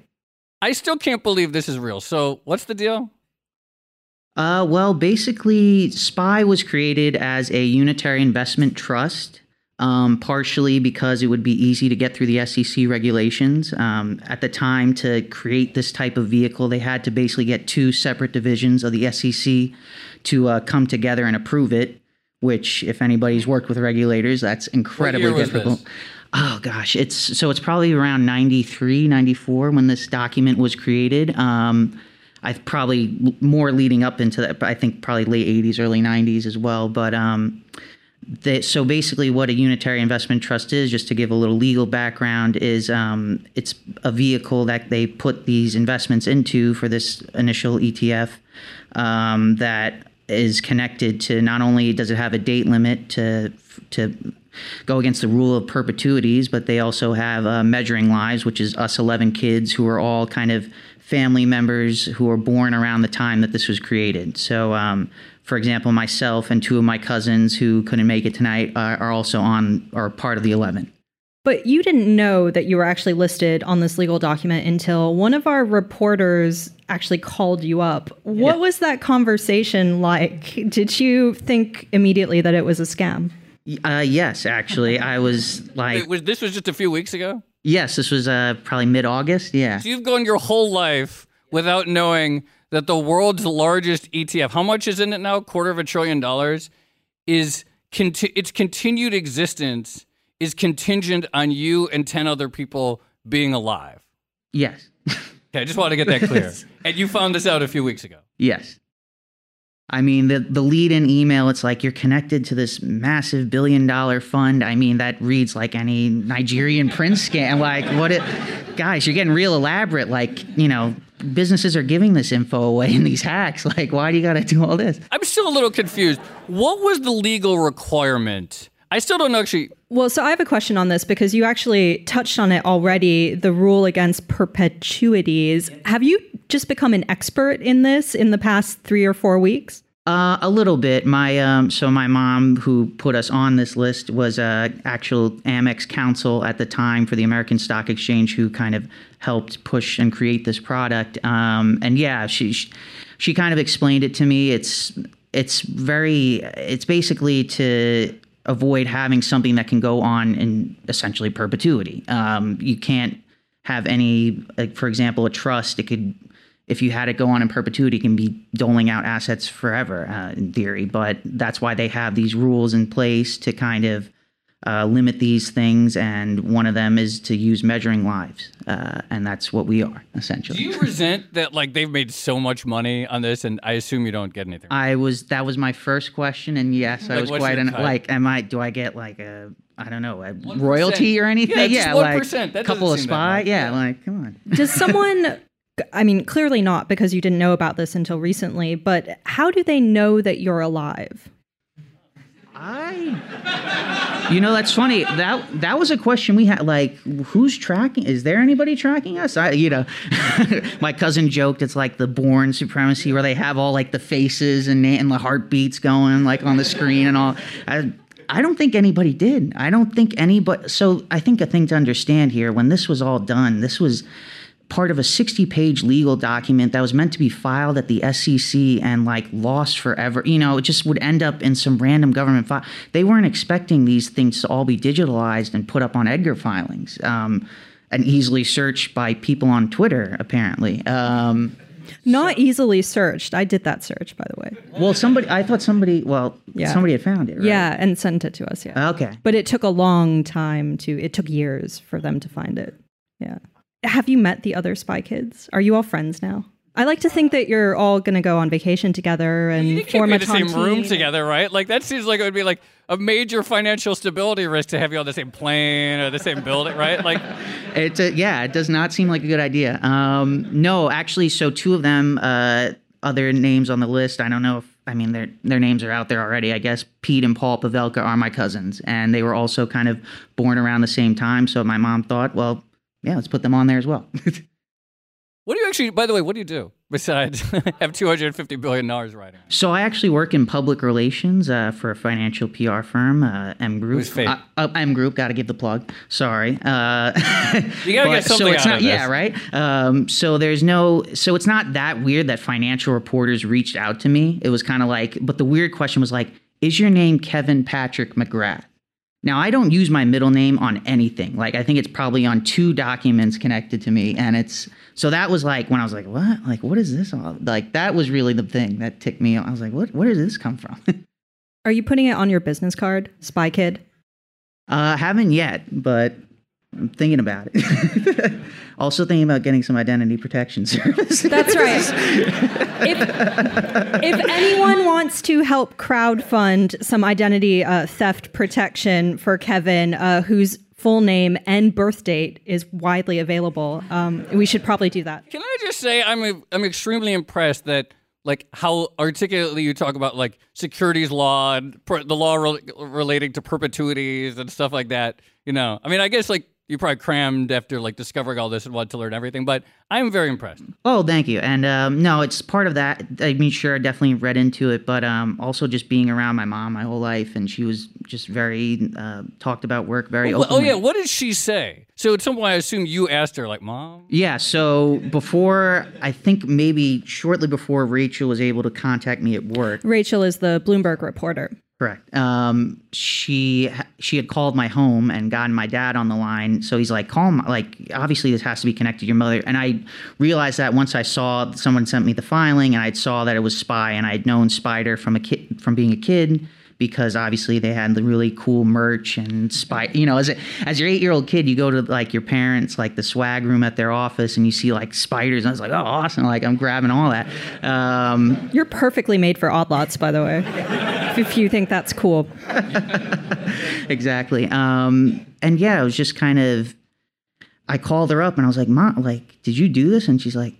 I still can't believe this is real. So what's the deal? Well, basically, SPY was created as a unitary investment trust, partially because it would be easy to get through the SEC regulations. At the time, to create this type of vehicle, they had to basically get two separate divisions of the SEC to come together and approve it, which, if anybody's worked with regulators, that's incredibly difficult. Oh, gosh. It's probably around 93, 94 when this document was created. I've probably more leading up into that, but I think probably late 80s, early 90s as well. But so basically what a unitary investment trust is, just to give a little legal background, is it's a vehicle that they put these investments into for this initial ETF that is connected to, not only does it have a date limit to go against the rule of perpetuities, but they also have measuring lives, which is us 11 kids who are all kind of family members who were born around the time that this was created. So, for example, myself and two of my cousins who couldn't make it tonight are also on, are part of the 11. But you didn't know that you were actually listed on this legal document until one of our reporters actually called you up. What was that conversation like? Did you think immediately that it was a scam? Yes, actually. I was like... Wait, this was just a few weeks ago? Yes, this was probably mid-August, yeah. So you've gone your whole life without knowing that the world's largest ETF, how much is in it now? $250 billion, is its continued existence is contingent on you and 10 other people being alive. Yes. Okay, I just wanted to get that clear. And you found this out a few weeks ago. Yes. I mean, the lead-in email, it's like, you're connected to this massive billion-dollar fund. I mean, that reads like any Nigerian prince scam. Like, what it... Guys, you're getting real elaborate. Like, you know, businesses are giving this info away in these hacks. Like, why do you got to do all this? I'm still a little confused. What was the legal requirement? I still don't know actually... Well, so I have a question on this because you actually touched on it already, the rule against perpetuities. Have you just become an expert in this in the past 3 or 4 weeks? A little bit. My so my mom, who put us on this list, was actual Amex counsel at the time for the American Stock Exchange, who kind of helped push and create this product. And yeah, she kind of explained it to me. It's basically to avoid having something that can go on in essentially perpetuity. You can't have any, like, for example, a trust. It could, if you had it go on in perpetuity, it can be doling out assets forever in theory. But that's why they have these rules in place to kind of limit these things. And one of them is to use measuring lives. And that's what we are, essentially. Do you resent that, like, they've made so much money on this and I assume you don't get anything? That was my first question. And yes, like, I was quite do I get like a, I don't know, a 1%. Royalty or anything? Yeah, like a couple of SPY. Yeah, like, come on. Does someone... I mean, clearly not, because you didn't know about this until recently, but how do they know that you're alive? You know, that's funny. That was a question we had, like, who's tracking? Is there anybody tracking us? My cousin joked, it's like the Bourne supremacy where they have all like the faces and the heartbeats going like on the screen and all. I don't think anybody did. I don't think anybody. So I think a thing to understand here, when this was all done, this was part of a 60-page legal document that was meant to be filed at the SEC and like lost forever. You know, it just would end up in some random government file. They weren't expecting these things to all be digitalized and put up on Edgar filings and easily searched by people on Twitter, apparently. Not easily searched. I did that search, by the way. Well, somebody had found it, right? Yeah, and sent it to us, yeah. Okay. But it took a long time it took years for them to find it, yeah. Have you met the other SPY kids? Are you all friends now? I like to think that you're all going to go on vacation together and form a tontine. You can't be in the same room together, right? Like, that seems like it would be like a major financial stability risk to have you on the same plane or the same building, right? Like, it does not seem like a good idea. No, actually, so two of them, other names on the list, I don't know if, I mean, their names are out there already, I guess. Pete and Paul Pavelka are my cousins, and they were also kind of born around the same time, so my mom thought, well... yeah, let's put them on there as well. What do you actually, by the way, what do you do besides have $250 billion riding? So I actually work in public relations for a financial PR firm, M Group. Who's fake? M Group, got to give the plug. Sorry. You got to get something out of this. Yeah, right? So it's not that weird that financial reporters reached out to me. It was kind of like, but the weird question was like, is your name Kevin Patrick McGrath? Now, I don't use my middle name on anything. Like, I think it's probably on two documents connected to me. And it's, so that was like, when I was like, what? Like, what is this all? Like, that was really the thing that ticked me off. I was like, what? Where does this come from? Are you putting it on your business card, SPY Kid? Haven't yet, but I'm thinking about it. Also thinking about getting some identity protection service. That's right. If anyone wants to help crowdfund some identity theft protection for Kevin, whose full name and birth date is widely available, we should probably do that. Can I just say I'm extremely impressed that like how articulately you talk about like securities law and the law relating to perpetuities and stuff like that. You know, I mean, I guess like you probably crammed after like discovering all this and wanted to learn everything, but I'm very impressed. Oh, thank you. And no, it's part of that. I mean, sure, I definitely read into it, but also just being around my mom my whole life, and she was just very, talked about work very openly. Oh yeah, what did she say? So at some point, I assume you asked her, like, Mom? Yeah, so before, I think maybe shortly before Rachel was able to contact me at work. Rachel is the Bloomberg reporter. Correct. She had called my home and gotten my dad on the line. So he's like, call him. Like, obviously this has to be connected to your mother. And I realized that once I saw someone sent me the filing, and I saw that it was SPY, and I had known Spider from being a kid, because obviously they had the really cool merch and SPY. You know, as your 8-year-old kid, you go to like your parents, like the swag room at their office, and you see like spiders. And I was like, oh, awesome. Like, I'm grabbing all that. You're perfectly made for Odd Lots, by the way, if you think that's cool. Exactly. And yeah, it was just kind of, I called her up and I was like, Mom, like, did you do this? And she's like,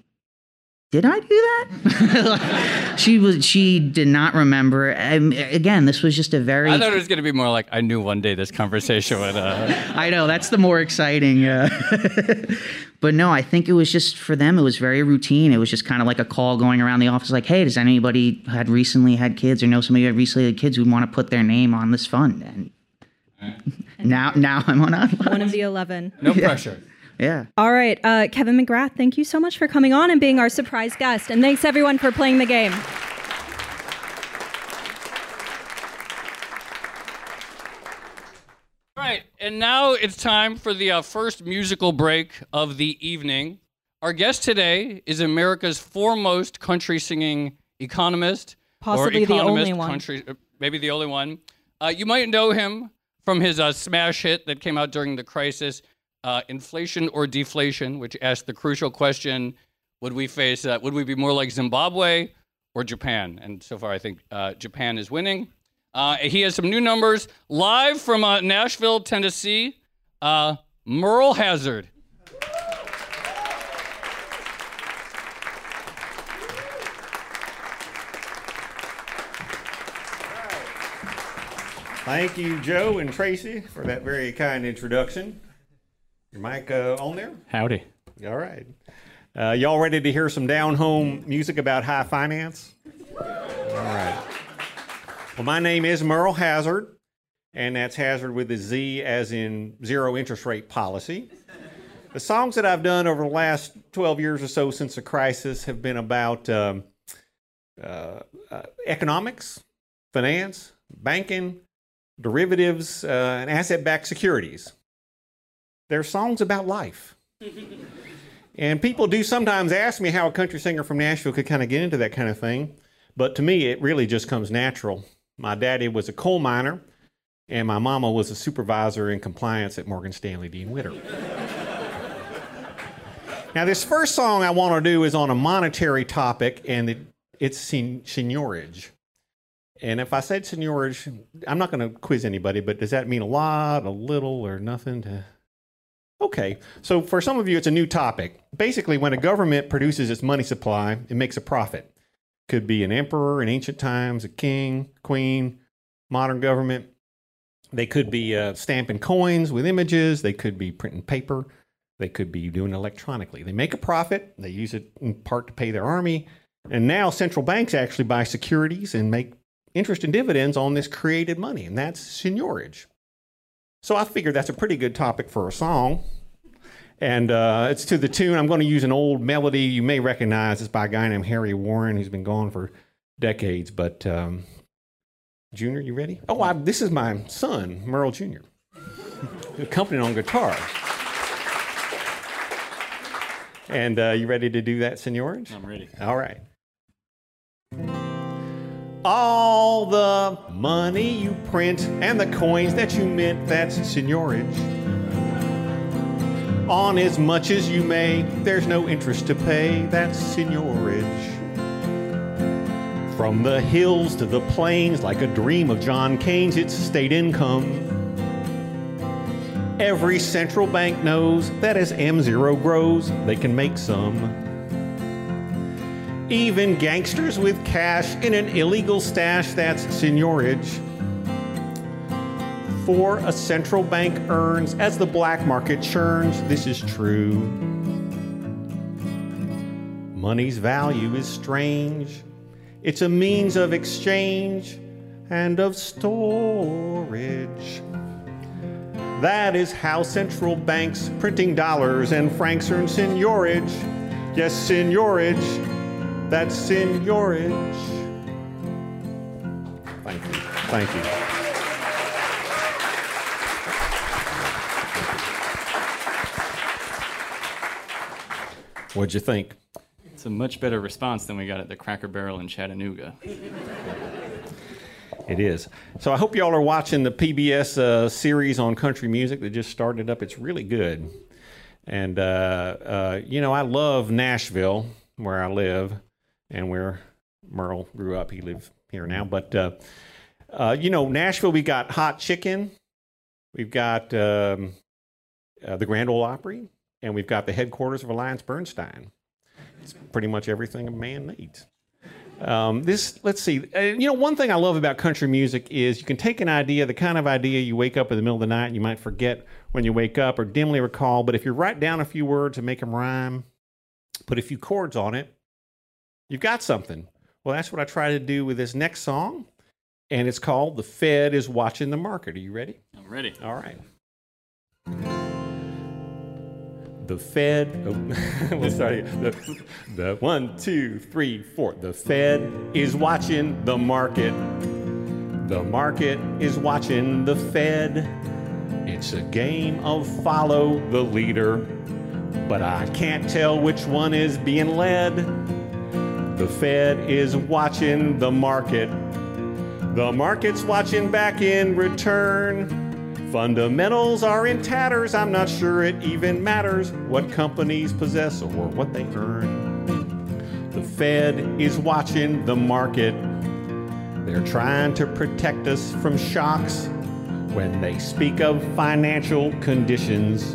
did I do that? She did not remember. Again, this was just a very... I thought it was going to be more like, I knew one day this conversation would... I know, that's the more exciting. But no, I think it was just, for them, it was very routine. It was just kind of like a call going around the office like, hey, does anybody had recently had kids or know somebody who had recently had kids who would want to put their name on this fund? And now I'm on Odd Lots. One of the 11. No pressure. Yeah. All right. Kevin McGrath, thank you so much for coming on and being our surprise guest. And thanks, everyone, for playing the game. All right. And now it's time for the first musical break of the evening. Our guest today is America's foremost country singing economist. Possibly the only one. Maybe the only one. You might know him from his smash hit that came out during the crisis. Inflation or deflation, which asked the crucial question, would we be more like Zimbabwe or Japan? And so far, I think Japan is winning. He has some new numbers. Live from Nashville, Tennessee, Merle Hazard. Thank you, Joe and Tracy, for that very kind introduction. Your mic on there? Howdy. All right. Y'all ready to hear some down-home music about high finance? All right. Well, my name is Merle Hazard, and that's Hazard with a Z as in zero interest rate policy. The songs that I've done over the last 12 years or so since the crisis have been about economics, finance, banking, derivatives, and asset-backed securities. They're songs about life. And people do sometimes ask me how a country singer from Nashville could kind of get into that kind of thing. But to me, it really just comes natural. My daddy was a coal miner, and my mama was a supervisor in compliance at Morgan Stanley Dean Witter. Now, this first song I want to do is on a monetary topic, and it's seigniorage. And if I said seigniorage, I'm not going to quiz anybody, but does that mean a lot, a little, or nothing to... Okay, so for some of you, it's a new topic. Basically, when a government produces its money supply, it makes a profit. Could be an emperor in ancient times, a king, queen, modern government. They could be stamping coins with images. They could be printing paper. They could be doing it electronically. They make a profit. They use it in part to pay their army. And now central banks actually buy securities and make interest and dividends on this created money, and that's seigniorage. So I figured that's a pretty good topic for a song. And it's to the tune. I'm going to use an old melody you may recognize. It's by a guy named Harry Warren, who's been gone for decades. But, Junior, you ready? Oh, this is my son, Merle Jr., accompanying on guitar. And you ready to do that, seigniorage? I'm ready. All right. All the money you print and the coins that you mint, that's seigniorage. On as much as you make, there's no interest to pay, that's seigniorage. From the hills to the plains, like a dream of John Keynes, it's state income. Every central bank knows that as M0 grows, they can make some. even gangsters with cash in an illegal stash, that's seigniorage, for a central bank earns as the black market churns. This is true. Money's value is strange. It's a means of exchange and of storage. That is how central banks printing dollars and francs earn seigniorage. Yes, seigniorage. That's seigniorage. Thank you. Thank you. What'd you think? It's a much better response than we got at the Cracker Barrel in Chattanooga. It is. So I hope y'all are watching the PBS series on country music that just started up. It's really good. And, you know, I love Nashville, where I live, and where Merle grew up. He lives here now. But, you know, Nashville, we got Hot Chicken. We've got the Grand Ole Opry. And we've got the headquarters of Alliance-Bernstein. It's pretty much everything a man needs. Let's see. You know, one thing I love about country music is you can take an idea, the kind of idea you wake up in the middle of the night, you might forget when you wake up or dimly recall, but if you write down a few words and make them rhyme, put a few chords on it, you've got something. Well, that's what I try to do with this next song, and it's called The Fed is Watching the Market. Are you ready? I'm ready. All right. The Fed, oh, we'll start here. The 1, 2, 3, 4. The Fed is watching the market. The market is watching the Fed. It's a game of follow the leader, but I can't tell which one is being led. The Fed is watching the market. The market's watching back in return. Fundamentals are in tatters. I'm not sure it even matters what companies possess or what they earn. The Fed is watching the market. They're trying to protect us from shocks. When they speak of financial conditions,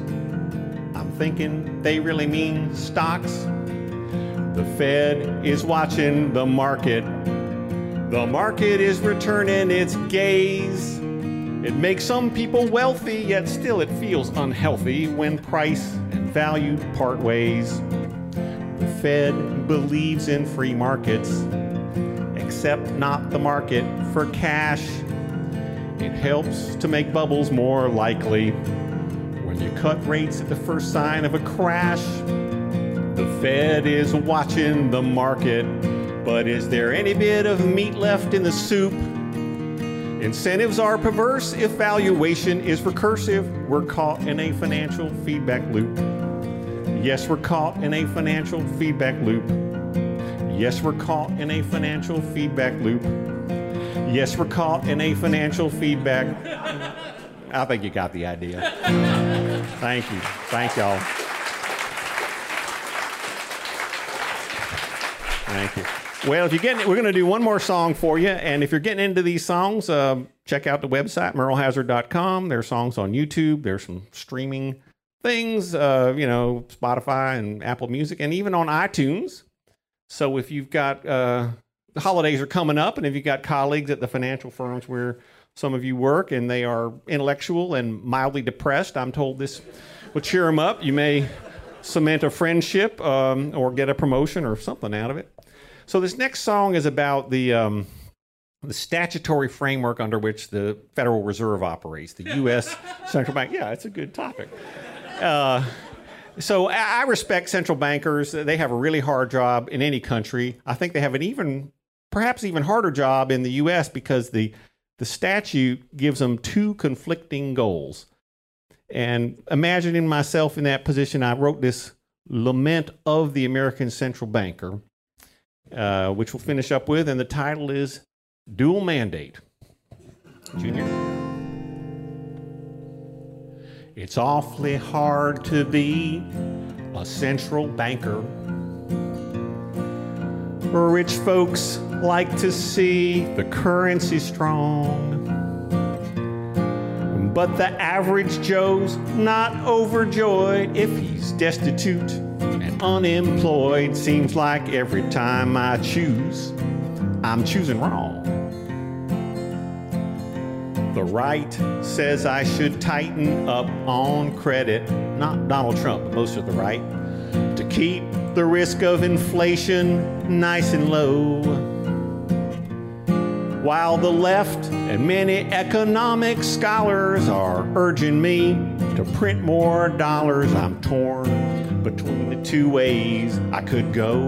I'm thinking they really mean stocks. The Fed is watching the market. The market is returning its gaze. It makes some people wealthy, yet still it feels unhealthy when price and value part ways. The Fed believes in free markets, except not the market for cash. It helps to make bubbles more likely when you cut rates at the first sign of a crash. The Fed is watching the market, but is there any bit of meat left in the soup? Incentives are perverse if valuation is recursive. We're caught in a financial feedback loop. Yes, we're caught in a financial feedback loop. Yes, we're caught in a financial feedback loop. Yes, we're caught in a financial feedback. I think you got the idea. Thank you. Thank y'all. Thank you. Well, if you're getting it, we're going to do one more song for you. And if you're getting into these songs, check out the website, merlehazard.com. There are songs on YouTube. There's some streaming things, you know, Spotify and Apple Music, and even on iTunes. So if you've got the holidays are coming up, and if you've got colleagues at the financial firms where some of you work and they are intellectual and mildly depressed, I'm told this will cheer them up. You may cement a friendship or get a promotion or something out of it. So this next song is about the statutory framework under which the Federal Reserve operates, the U.S. Central Bank. Yeah, it's a good topic. So I respect central bankers. They have a really hard job in any country. I think they have an even, perhaps even harder job in the U.S. because the statute gives them two conflicting goals. And imagining myself in that position, I wrote this lament of the American Central Banker, which we'll finish up with, and the title is Dual Mandate. Junior. It's awfully hard to be a central banker. Rich folks like to see the currency strong, but the average Joe's not overjoyed if he's destitute and unemployed. Seems like every time I choose, I'm choosing wrong. The right says I should tighten up on credit, not Donald Trump, but most of the right, to keep the risk of inflation nice and low. While the left and many economic scholars are urging me to print more dollars, I'm torn between the two ways I could go.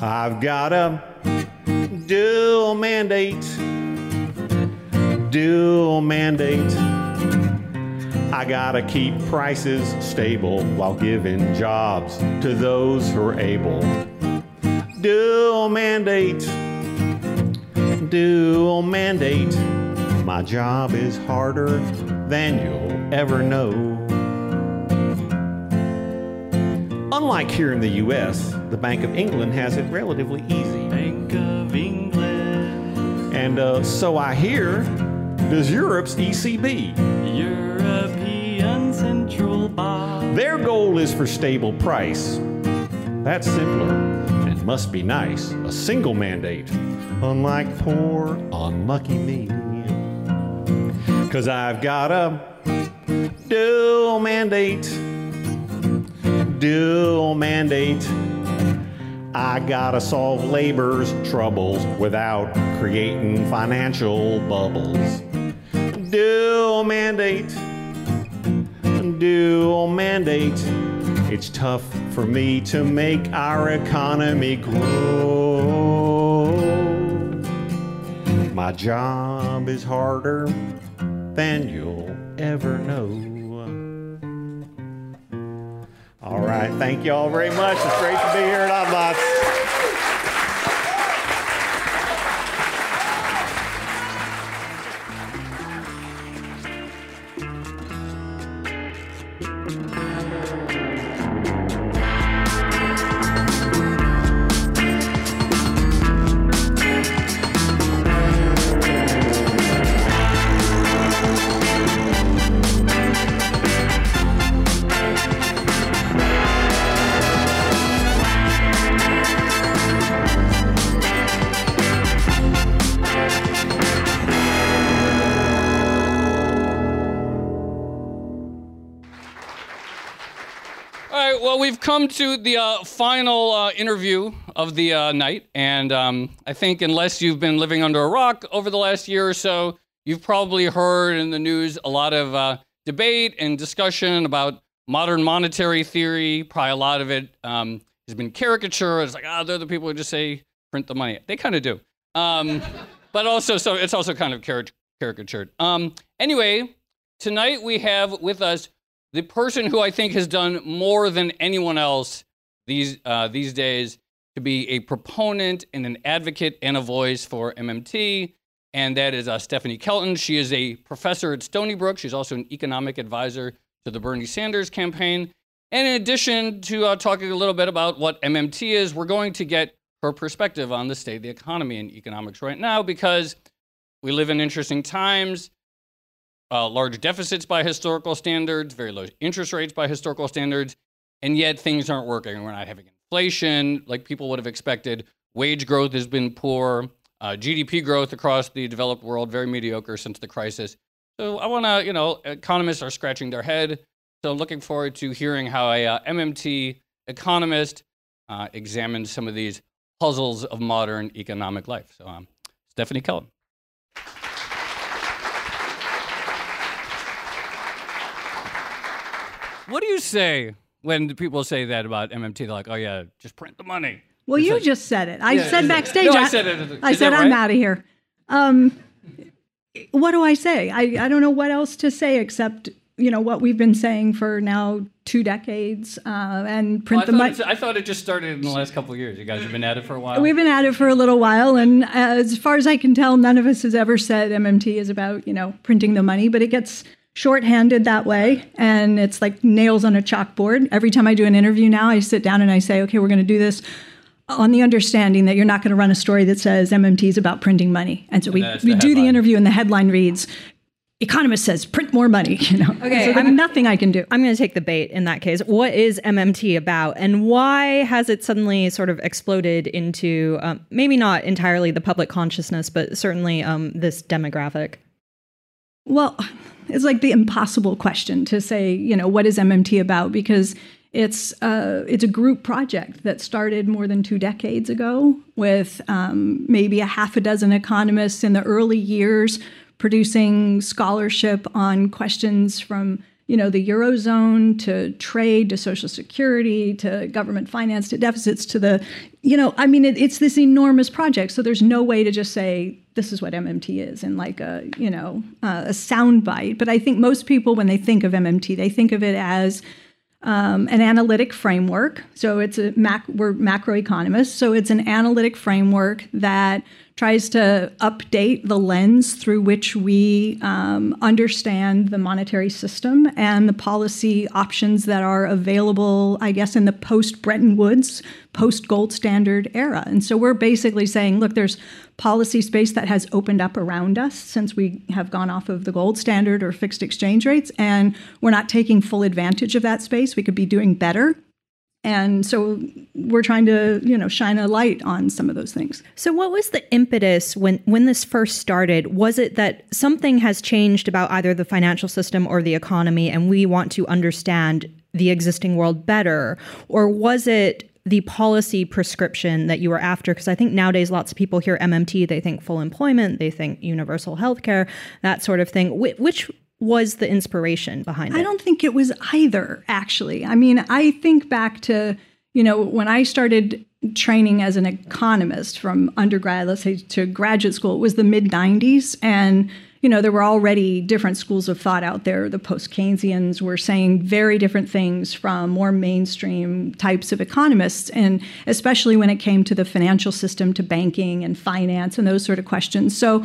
I've got a dual mandate. Dual mandate. I gotta keep prices stable while giving jobs to those who are able. Dual mandate. Dual mandate. My job is harder than you'll ever know. Unlike here in the US, the Bank of England has it relatively easy. Bank of England. And so I hear, does Europe's ECB. European Central Bank. Their goal is for stable price. That's simpler and must be nice. A single mandate, unlike poor, unlucky me. 'Cause I've got a dual mandate. Dual mandate. I gotta solve labor's troubles without creating financial bubbles. Dual mandate, dual mandate. It's tough for me to make our economy grow. My job is harder than you'll ever know. All right, thank you all very much. It's great to be here at Odd Lots. Come to the final interview of the night, and I think unless you've been living under a rock over the last year or so, you've probably heard in the news a lot of debate and discussion about modern monetary theory. Probably a lot of it has been caricature. It's like, they're the people who just say, print the money. They kind of do. But also, so it's also kind of caricatured. Anyway, tonight we have with us the person who I think has done more than anyone else these days to be a proponent and an advocate and a voice for MMT, and that is Stephanie Kelton. She is a professor at Stony Brook. She's also an economic advisor to the Bernie Sanders campaign. And in addition to talking a little bit about what MMT is, we're going to get her perspective on the state of the economy and economics right now, because we live in interesting times. Large deficits by historical standards, very low interest rates by historical standards, and yet things aren't working. We're not having inflation like people would have expected. Wage growth has been poor. GDP growth across the developed world, very mediocre since the crisis. So I want to, economists are scratching their head. So I'm looking forward to hearing how a MMT economist examines some of these puzzles of modern economic life. So Stephanie Kelton. What do you say when people say that about MMT? They're like, oh, yeah, just print the money. Well, it's just said it. I said backstage. No, I said it. I said, right? I'm out of here. What do I say? I don't know what else to say except, what we've been saying for now 2 decades and print the money. I thought it just started in the last couple of years. You guys have been at it for a while. We've been at it for a little while. And as far as I can tell, none of us has ever said MMT is about, printing the money, but it gets shorthanded that way, and it's like nails on a chalkboard. Every time I do an interview now, I sit down and I say, okay, we're going to do this on the understanding that you're not going to run a story that says MMT is about printing money. And so we do the interview and the headline reads, economist says print more money, you know. Okay, so there's nothing I can do. I'm going to take the bait in that case. What is MMT about, and why has it suddenly sort of exploded into maybe not entirely the public consciousness, but certainly this demographic? Well, it's like the impossible question to say, you know, what is MMT about? Because it's a group project that started more than 2 decades ago with maybe a half a dozen economists in the early years producing scholarship on questions from, you know, the Eurozone to trade to Social Security to government finance to deficits to the, you know, I mean, it's this enormous project. So there's no way to just say this is what MMT is in like a, you know, a soundbite. But I think most people, when they think of MMT, they think of it as an analytic framework. So it's we're macroeconomists. So it's an analytic framework that tries to update the lens through which we understand the monetary system and the policy options that are available, I guess, in the post-Bretton Woods, post-gold standard era. And so we're basically saying, look, there's policy space that has opened up around us since we have gone off of the gold standard or fixed exchange rates, and we're not taking full advantage of that space. We could be doing better. And so we're trying to, you know, shine a light on some of those things. So what was the impetus when this first started? Was it that something has changed about either the financial system or the economy, and we want to understand the existing world better? Or was it the policy prescription that you were after? Because I think nowadays lots of people hear MMT, they think full employment, they think universal health care, that sort of thing. Which was the inspiration behind it? I don't think it was either, actually. I mean, I think back to, you know, when I started training as an economist from undergrad, let's say, to graduate school, it was the mid-90s. And, you know, there were already different schools of thought out there. The post-Keynesians were saying very different things from more mainstream types of economists, and especially when it came to the financial system, to banking and finance and those sort of questions. So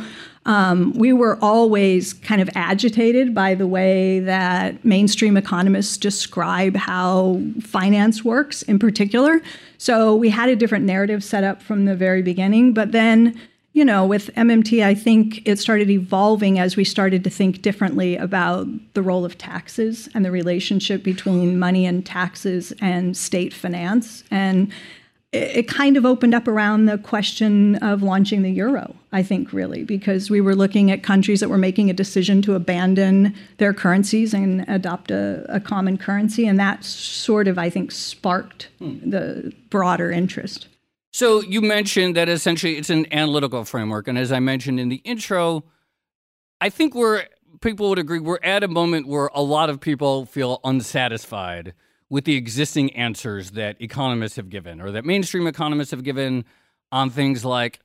we were always kind of agitated by the way that mainstream economists describe how finance works in particular. So we had a different narrative set up from the very beginning, but then, you know, with MMT, I think it started evolving as we started to think differently about the role of taxes and the relationship between money and taxes and state finance. And it kind of opened up around the question of launching the euro, I think, really, because we were looking at countries that were making a decision to abandon their currencies and adopt a common currency. And that sort of, I think, sparked the broader interest. So you mentioned that essentially it's an analytical framework. And as I mentioned in the intro, I think people would agree we're at a moment where a lot of people feel unsatisfied with the existing answers that economists have given, or that mainstream economists have given, on things like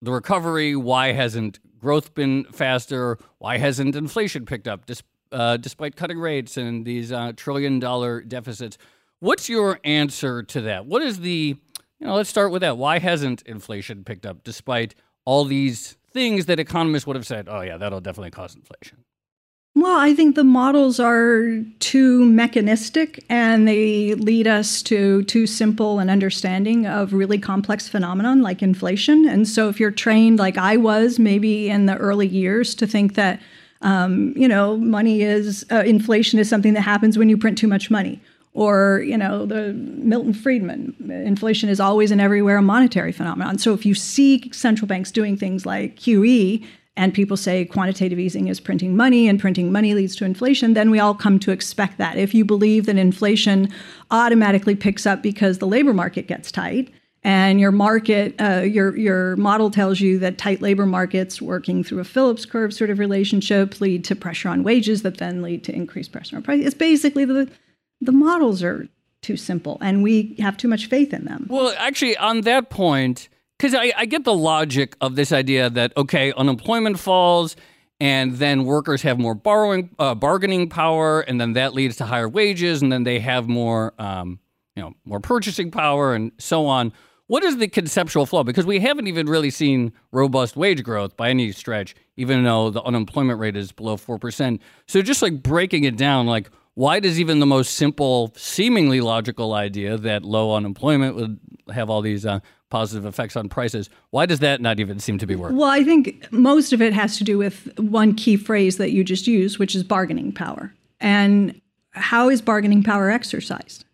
the recovery. Why hasn't growth been faster? Why hasn't inflation picked up despite cutting rates and these trillion-dollar deficits? What's your answer to that? What is the... You know, let's start with that. Why hasn't inflation picked up despite all these things that economists would have said, oh, yeah, that'll definitely cause inflation? Well, I think the models are too mechanistic, and they lead us to too simple an understanding of really complex phenomenon like inflation. And so if you're trained like I was maybe in the early years to think that, you know, inflation is something that happens when you print too much money. Or, you know, the Milton Friedman, inflation is always and everywhere a monetary phenomenon. So if you see central banks doing things like QE, and people say quantitative easing is printing money and printing money leads to inflation, then we all come to expect that. If you believe that inflation automatically picks up because the labor market gets tight, and your market, your model tells you that tight labor markets working through a Phillips curve sort of relationship lead to pressure on wages that then lead to increased pressure on prices, it's basically the models are too simple, and we have too much faith in them. Well, actually, on that point, because I get the logic of this idea that, okay, unemployment falls, and then workers have more bargaining power, and then that leads to higher wages, and then they have more, you know, more purchasing power, and so on. What is the conceptual flaw? Because we haven't even really seen robust wage growth by any stretch, even though the unemployment rate is below 4%. So just like breaking it down, like, why does even the most simple, seemingly logical idea that low unemployment would have all these positive effects on prices. Why does that not even seem to be working? Well, I think most of it has to do with one key phrase that you just used, which is bargaining power. And how is bargaining power exercised?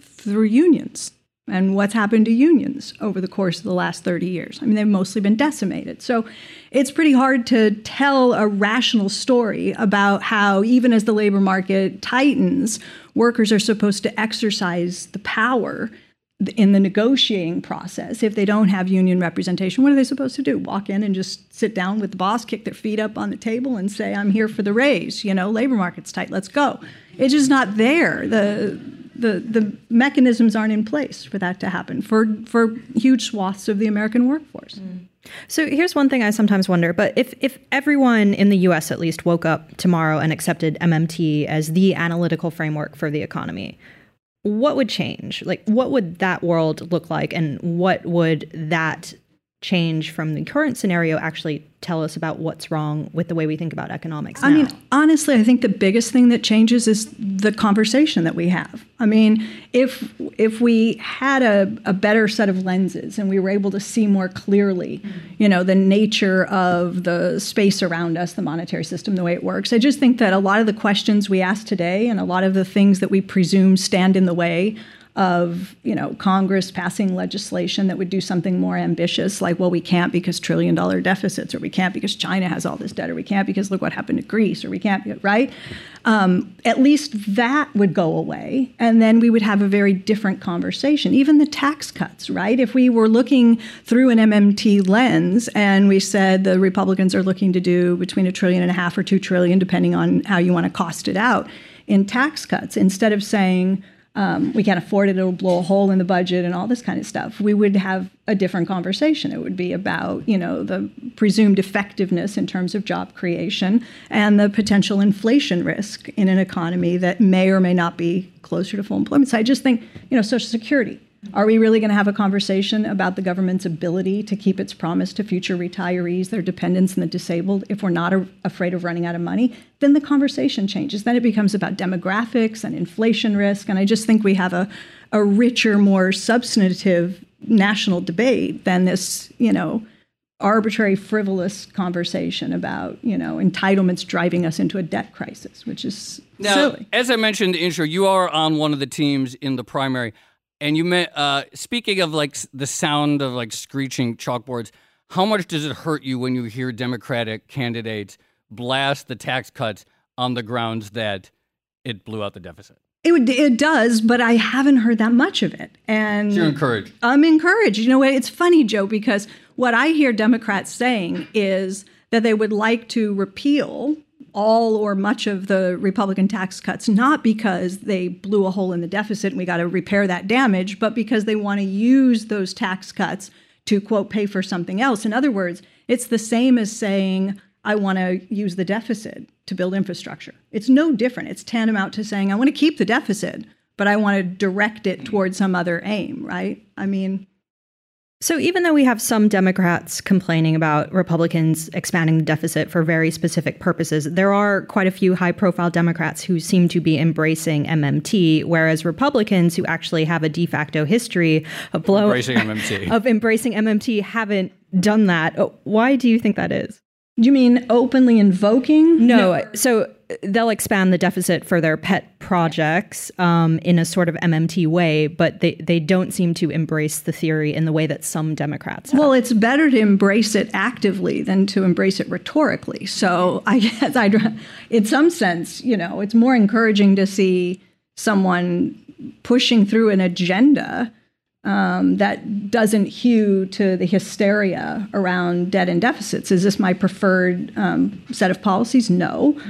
Through unions. And what's happened to unions over the course of the last 30 years? I mean, they've mostly been decimated. So it's pretty hard to tell a rational story about how, even as the labor market tightens, workers are supposed to exercise the power in the negotiating process. If they don't have union representation, what are they supposed to do? Walk in and just sit down with the boss, kick their feet up on the table and say, I'm here for the raise. You know, labor market's tight. Let's go. It's just not there. The mechanisms aren't in place for that to happen for huge swaths of the American workforce. Mm. So here's one thing I sometimes wonder, but if everyone in the U.S. at least woke up tomorrow and accepted MMT as the analytical framework for the economy, what would change? Like, what would that world look like? And what would that change from the current scenario actually tell us about what's wrong with the way we think about economics now? I mean, honestly, I think the biggest thing that changes is the conversation that we have. I mean, if we had a better set of lenses and we were able to see more clearly, you know, the nature of the space around us, the monetary system, the way it works, I just think that a lot of the questions we ask today and a lot of the things that we presume stand in the way of, you know, Congress passing legislation that would do something more ambitious, like, well, we can't because $1 trillion deficits, or we can't because China has all this debt, or we can't because look what happened to Greece, or we can't, right? At least that would go away, and then we would have a very different conversation. Even the tax cuts, right? If we were looking through an MMT lens and we said the Republicans are looking to do between $1.5 trillion or $2 trillion, depending on how you want to cost it out, in tax cuts, instead of saying, we can't afford it, it'll blow a hole in the budget and all this kind of stuff, we would have a different conversation. It would be about, you know, the presumed effectiveness in terms of job creation and the potential inflation risk in an economy that may or may not be closer to full employment. So I just think, you know, Social Security. Are we really going to have a conversation about the government's ability to keep its promise to future retirees, their dependents, and the disabled if we're not afraid of running out of money? Then the conversation changes. Then it becomes about demographics and inflation risk. And I just think we have a richer, more substantive national debate than this, you know, arbitrary, frivolous conversation about, you know, entitlements driving us into a debt crisis, which is now, silly. As I mentioned in the intro, you are on one of the teams in the primary. And you meant, speaking of like the sound of like screeching chalkboards, how much does it hurt you when you hear Democratic candidates blast the tax cuts on the grounds that it blew out the deficit? It does, but I haven't heard that much of it. And so you're encouraged. I'm encouraged. You know, it's funny, Joe, because what I hear Democrats saying is that they would like to repeal all or much of the Republican tax cuts, not because they blew a hole in the deficit and we got to repair that damage, but because they want to use those tax cuts to, quote, pay for something else. In other words, it's the same as saying, I want to use the deficit to build infrastructure. It's no different. It's tantamount to saying, I want to keep the deficit, but I want to direct it towards some other aim, right? I mean... So even though we have some Democrats complaining about Republicans expanding the deficit for very specific purposes, there are quite a few high-profile Democrats who seem to be embracing MMT, whereas Republicans who actually have a de facto history of embracing MMT haven't done that. Why do you think that is? You mean openly invoking? No. So they'll expand the deficit for their pet projects in a sort of MMT way, but they don't seem to embrace the theory in the way that some Democrats have. Well, it's better to embrace it actively than to embrace it rhetorically. So I guess in some sense, you know, it's more encouraging to see someone pushing through an agenda that doesn't hew to the hysteria around debt and deficits. Is this my preferred set of policies? No.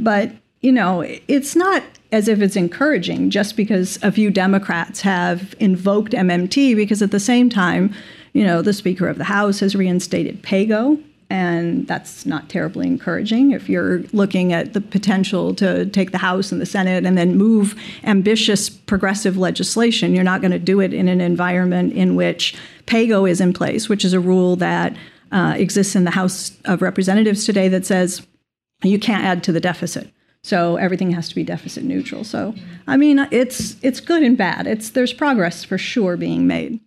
But, you know, it's not as if it's encouraging just because a few Democrats have invoked MMT, because at the same time, you know, the Speaker of the House has reinstated PAYGO, and that's not terribly encouraging if you're looking at the potential to take the House and the Senate and then move ambitious progressive legislation. You're not going to do it in an environment in which PAYGO is in place, which is a rule that exists in the House of Representatives today that says you can't add to the deficit. So everything has to be deficit neutral. So, I mean, it's good and bad. There's progress for sure being made.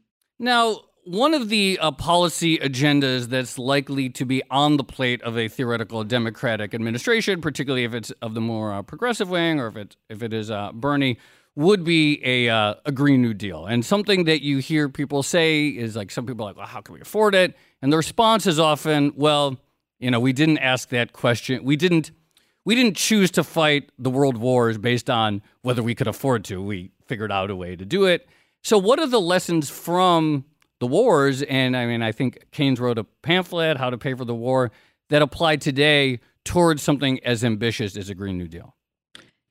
Now, one of the policy agendas that's likely to be on the plate of a theoretical Democratic administration, particularly if it's of the more progressive wing or if it is Bernie, would be a Green New Deal. And something that you hear people say is like, some people are like, well, how can we afford it? And the response is often, well, you know, we didn't ask that question. We didn't choose to fight the world wars based on whether we could afford to. We figured out a way to do it. So what are the lessons from the wars? And I mean, I think Keynes wrote a pamphlet, How to Pay for the War, that applied today towards something as ambitious as a Green New Deal.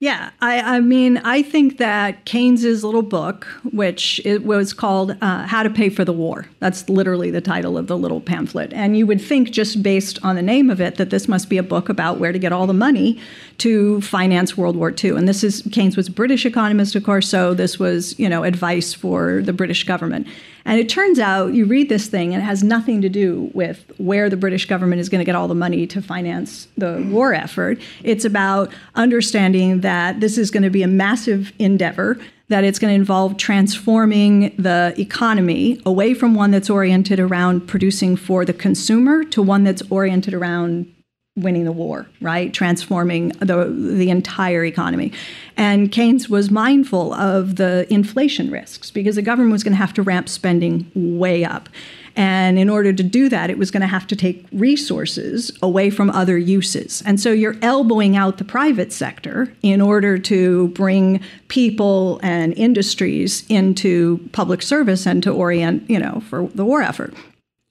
Yeah, I mean, I think that Keynes's little book, which it was called How to Pay for the War, that's literally the title of the little pamphlet. And you would think, just based on the name of it, that this must be a book about where to get all the money to finance World War II. And this is, Keynes was a British economist, of course, so this was, you know, advice for the British government. And it turns out you read this thing and it has nothing to do with where the British government is going to get all the money to finance the war effort. It's about understanding that this is going to be a massive endeavor, that it's going to involve transforming the economy away from one that's oriented around producing for the consumer to one that's oriented around winning the war, right? Transforming the entire economy. And Keynes was mindful of the inflation risks because the government was going to have to ramp spending way up. And in order to do that, it was going to have to take resources away from other uses. And so you're elbowing out the private sector in order to bring people and industries into public service and to orient, you know, for the war effort.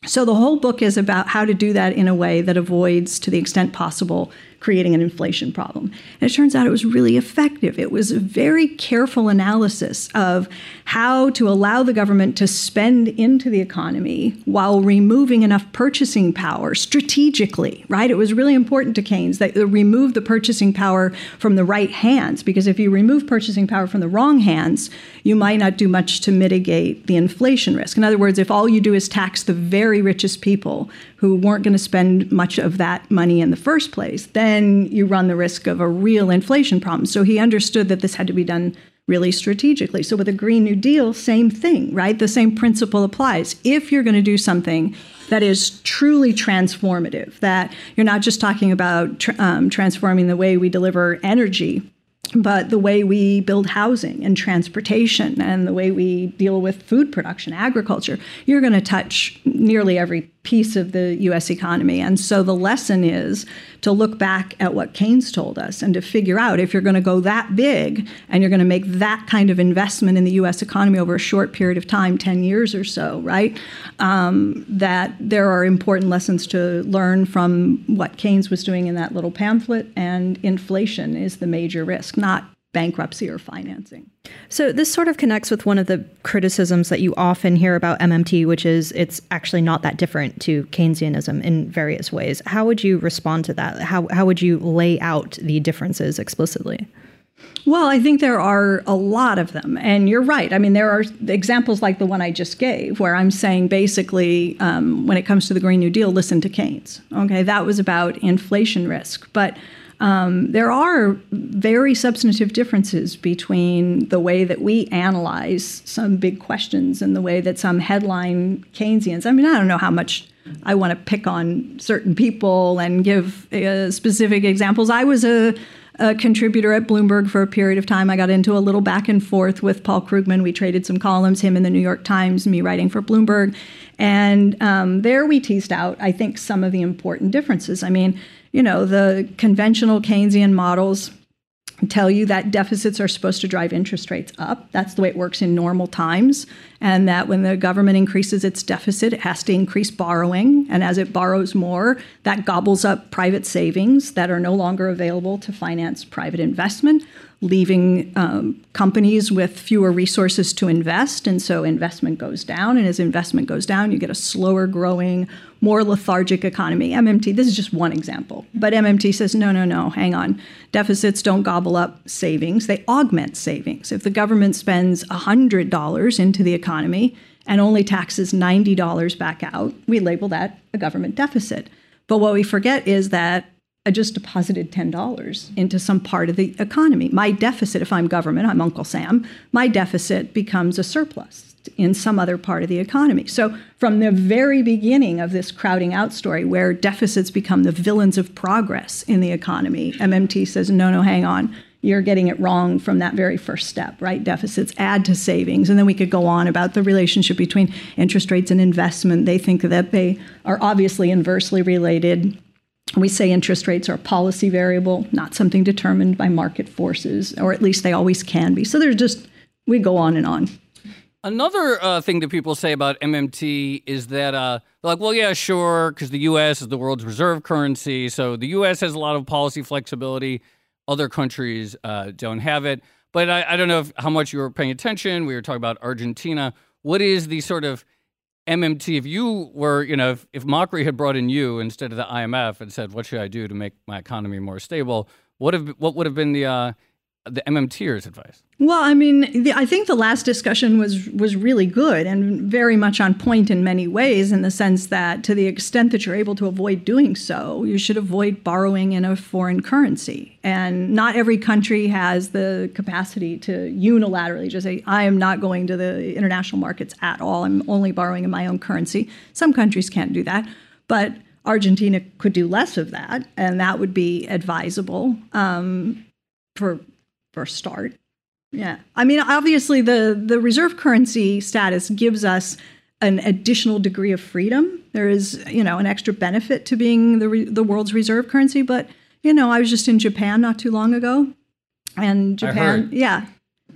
So the whole book is about how to do that in a way that avoids, to the extent possible, creating an inflation problem. And it turns out it was really effective. It was a very careful analysis of how to allow the government to spend into the economy while removing enough purchasing power strategically, right? It was really important to Keynes that they remove the purchasing power from the right hands, because if you remove purchasing power from the wrong hands, you might not do much to mitigate the inflation risk. In other words, if all you do is tax the very richest people who weren't going to spend much of that money in the first place, then you run the risk of a real inflation problem. So he understood that this had to be done really strategically. So with a Green New Deal, same thing, right? The same principle applies. If you're going to do something that is truly transformative, that you're not just talking about transforming the way we deliver energy, but the way we build housing and transportation and the way we deal with food production, agriculture, you're going to touch nearly every piece of the U.S. economy. And so the lesson is to look back at what Keynes told us and to figure out if you're going to go that big and you're going to make that kind of investment in the U.S. economy over a short period of time, 10 years or so, right, that there are important lessons to learn from what Keynes was doing in that little pamphlet. And inflation is the major risk, not bankruptcy or financing. So this sort of connects with one of the criticisms that you often hear about MMT, which is it's actually not that different to Keynesianism in various ways. How would you respond to that? How would you lay out the differences explicitly? Well, I think there are a lot of them. And you're right. I mean, there are examples like the one I just gave, where I'm saying basically, when it comes to the Green New Deal, listen to Keynes. Okay, that was about inflation risk. But there are very substantive differences between the way that we analyze some big questions and the way that some headline Keynesians, I mean, I don't know how much I want to pick on certain people and give specific examples. I was a contributor at Bloomberg for a period of time. I got into a little back and forth with Paul Krugman. We traded some columns, him in the New York Times, me writing for Bloomberg. And there we teased out, I think, some of the important differences. I mean, you know, the conventional Keynesian models tell you that deficits are supposed to drive interest rates up. That's the way it works in normal times. And that when the government increases its deficit, it has to increase borrowing. And as it borrows more, that gobbles up private savings that are no longer available to finance private investment, leaving companies with fewer resources to invest. And so investment goes down. And as investment goes down, you get a slower growing, more lethargic economy. MMT, this is just one example. But MMT says, no, hang on. Deficits don't gobble up savings. They augment savings. If the government spends $100 into the economy and only taxes $90 back out, we label that a government deficit. But what we forget is that I just deposited $10 into some part of the economy. My deficit, if I'm government, I'm Uncle Sam, my deficit becomes a surplus in some other part of the economy. So from the very beginning of this crowding out story where deficits become the villains of progress in the economy, MMT says, no, hang on. You're getting it wrong from that very first step, right? Deficits add to savings. And then we could go on about the relationship between interest rates and investment. They think that they are obviously inversely related. We say interest rates are a policy variable, not something determined by market forces, or at least they always can be. So there's just, we go on and on. Another thing that people say about MMT is that, like, well, yeah, sure, because the U.S. is the world's reserve currency. So the U.S. has a lot of policy flexibility. Other countries don't have it. But I don't know how much you were paying attention. We were talking about Argentina. What is the sort of MMT? If you were, if Macri had brought in you instead of the IMF and said, what should I do to make my economy more stable? What would have been the MMTers' advice? Well, I mean, I think the last discussion was really good and very much on point in many ways, in the sense that to the extent that you're able to avoid doing so, you should avoid borrowing in a foreign currency. And not every country has the capacity to unilaterally just say, I am not going to the international markets at all. I'm only borrowing in my own currency. Some countries can't do that. But Argentina could do less of that, and that would be advisable for a start. Yeah. I mean, obviously, the reserve currency status gives us an additional degree of freedom. There is, an extra benefit to being the world's reserve currency. But, I was just in Japan not too long ago. And Japan, yeah.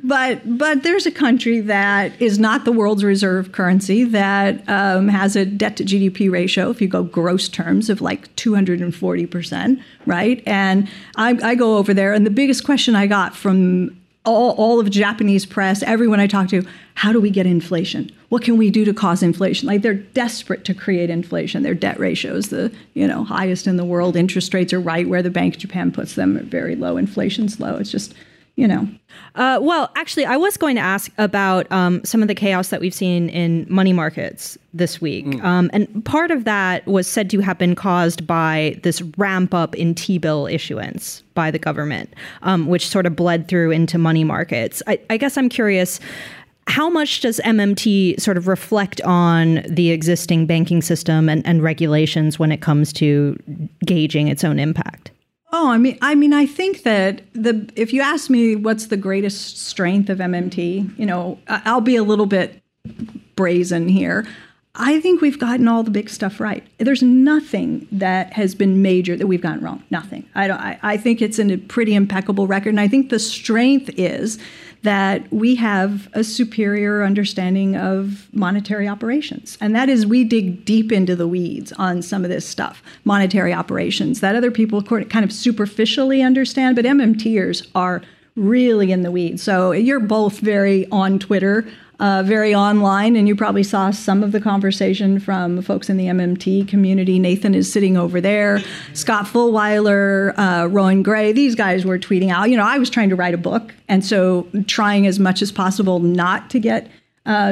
But there's a country that is not the world's reserve currency that has a debt to GDP ratio, if you go gross terms, of like 240%, right? And I go over there, and the biggest question I got from all of Japanese press, everyone I talk to, how do we get inflation? What can we do to cause inflation? Like, they're desperate to create inflation. Their debt ratio is the highest in the world. Interest rates are right where the Bank of Japan puts them, are very low. Inflation's low. It's just... Well, actually, I was going to ask about some of the chaos that we've seen in money markets this week. And part of that was said to have been caused by this ramp up in T-bill issuance by the government, which sort of bled through into money markets. I guess I'm curious, how much does MMT sort of reflect on the existing banking system and regulations when it comes to gauging its own impact? Oh, I mean, I think that if you ask me what's the greatest strength of MMT, I'll be a little bit brazen here. I think we've gotten all the big stuff right. There's nothing that has been major that we've gotten wrong. Nothing. I think it's a pretty impeccable record, and I think the strength is that we have a superior understanding of monetary operations. And that is, we dig deep into the weeds on some of this stuff, monetary operations, that other people kind of superficially understand, but MMTers are really in the weeds. So you're both very on Twitter, very online, and you probably saw some of the conversation from folks in the MMT community. Nathan is sitting over there. Scott Fulweiler, Rowan Gray, these guys were tweeting out. I was trying to write a book, and so trying as much as possible not to get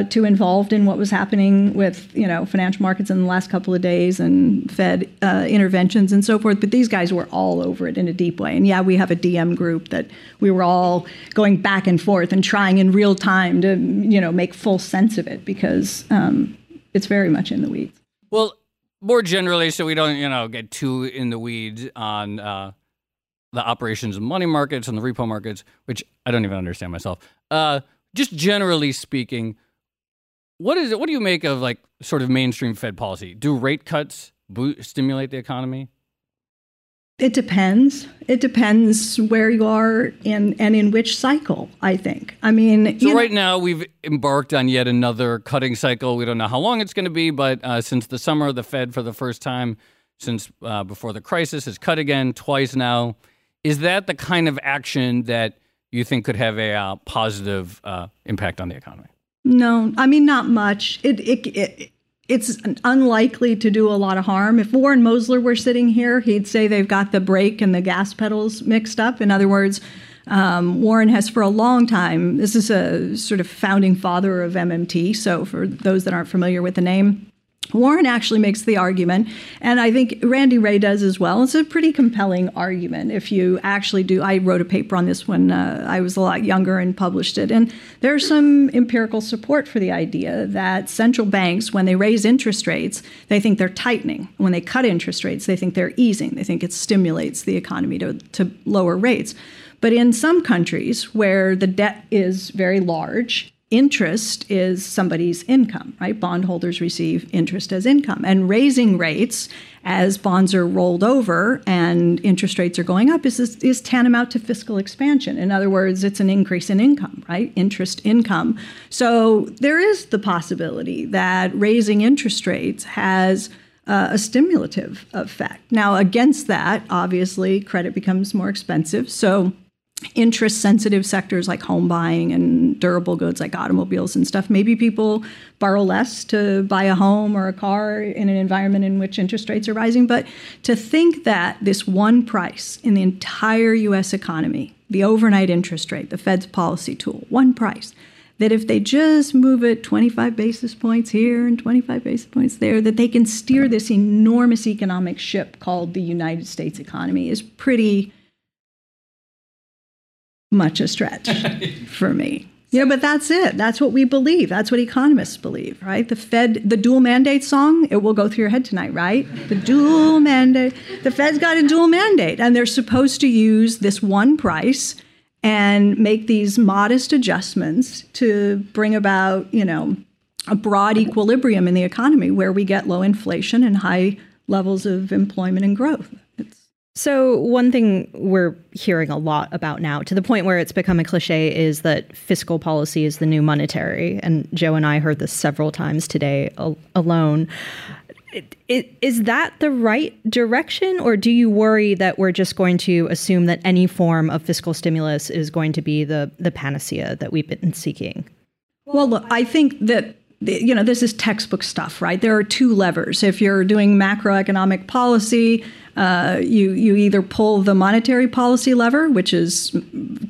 too involved in what was happening with, financial markets in the last couple of days and Fed interventions and so forth. But these guys were all over it in a deep way. And yeah, we have a DM group that we were all going back and forth and trying in real time to, make full sense of it, because it's very much in the weeds. Well, more generally, so we don't, get too in the weeds on the operations of money markets and the repo markets, which I don't even understand myself. Just generally speaking, what do you make of, like, sort of mainstream Fed policy? Do rate cuts stimulate the economy? It depends. It depends where you are and in which cycle, I think. I mean, so right now we've embarked on yet another cutting cycle. We don't know how long it's going to be, but since the summer, the Fed, for the first time since before the crisis, has cut again twice now. Is that the kind of action that you think could have a positive impact on the economy? No, I mean, not much. It's unlikely to do a lot of harm. If Warren Mosler were sitting here, he'd say they've got the brake and the gas pedals mixed up. In other words, Warren has for a long time, this is a sort of founding father of MMT, so for those that aren't familiar with the name, Warren actually makes the argument, and I think Randy Ray does as well. It's a pretty compelling argument if you actually do. I wrote a paper on this when I was a lot younger and published it. And there's some empirical support for the idea that central banks, when they raise interest rates, they think they're tightening. When they cut interest rates, they think they're easing. They think it stimulates the economy to lower rates. But in some countries where the debt is very large, interest is somebody's income, right? Bondholders receive interest as income. And raising rates as bonds are rolled over and interest rates are going up is tantamount to fiscal expansion. In other words, it's an increase in income, right? Interest income. So there is the possibility that raising interest rates has a stimulative effect. Now, against that, obviously, credit becomes more expensive. So interest-sensitive sectors like home buying and durable goods like automobiles and stuff, maybe people borrow less to buy a home or a car in an environment in which interest rates are rising. But to think that this one price in the entire U.S. economy, the overnight interest rate, the Fed's policy tool, one price, that if they just move it 25 basis points here and 25 basis points there, that they can steer this enormous economic ship called the United States economy is pretty much a stretch for me. Yeah, but that's it. That's what we believe. That's what economists believe, right? The Fed, the dual mandate song, it will go through your head tonight, right? The dual mandate. The Fed's got a dual mandate, and they're supposed to use this one price and make these modest adjustments to bring about, you know, a broad equilibrium in the economy where we get low inflation and high levels of employment and growth. So one thing we're hearing a lot about now, to the point where it's become a cliche, is that fiscal policy is the new monetary. And Joe and I heard this several times today alone. Is that the right direction? Or do you worry that we're just going to assume that any form of fiscal stimulus is going to be the panacea that we've been seeking? Well, look, I think that, you know, this is textbook stuff, right? There are two levers. If you're doing macroeconomic policy, you either pull the monetary policy lever, which is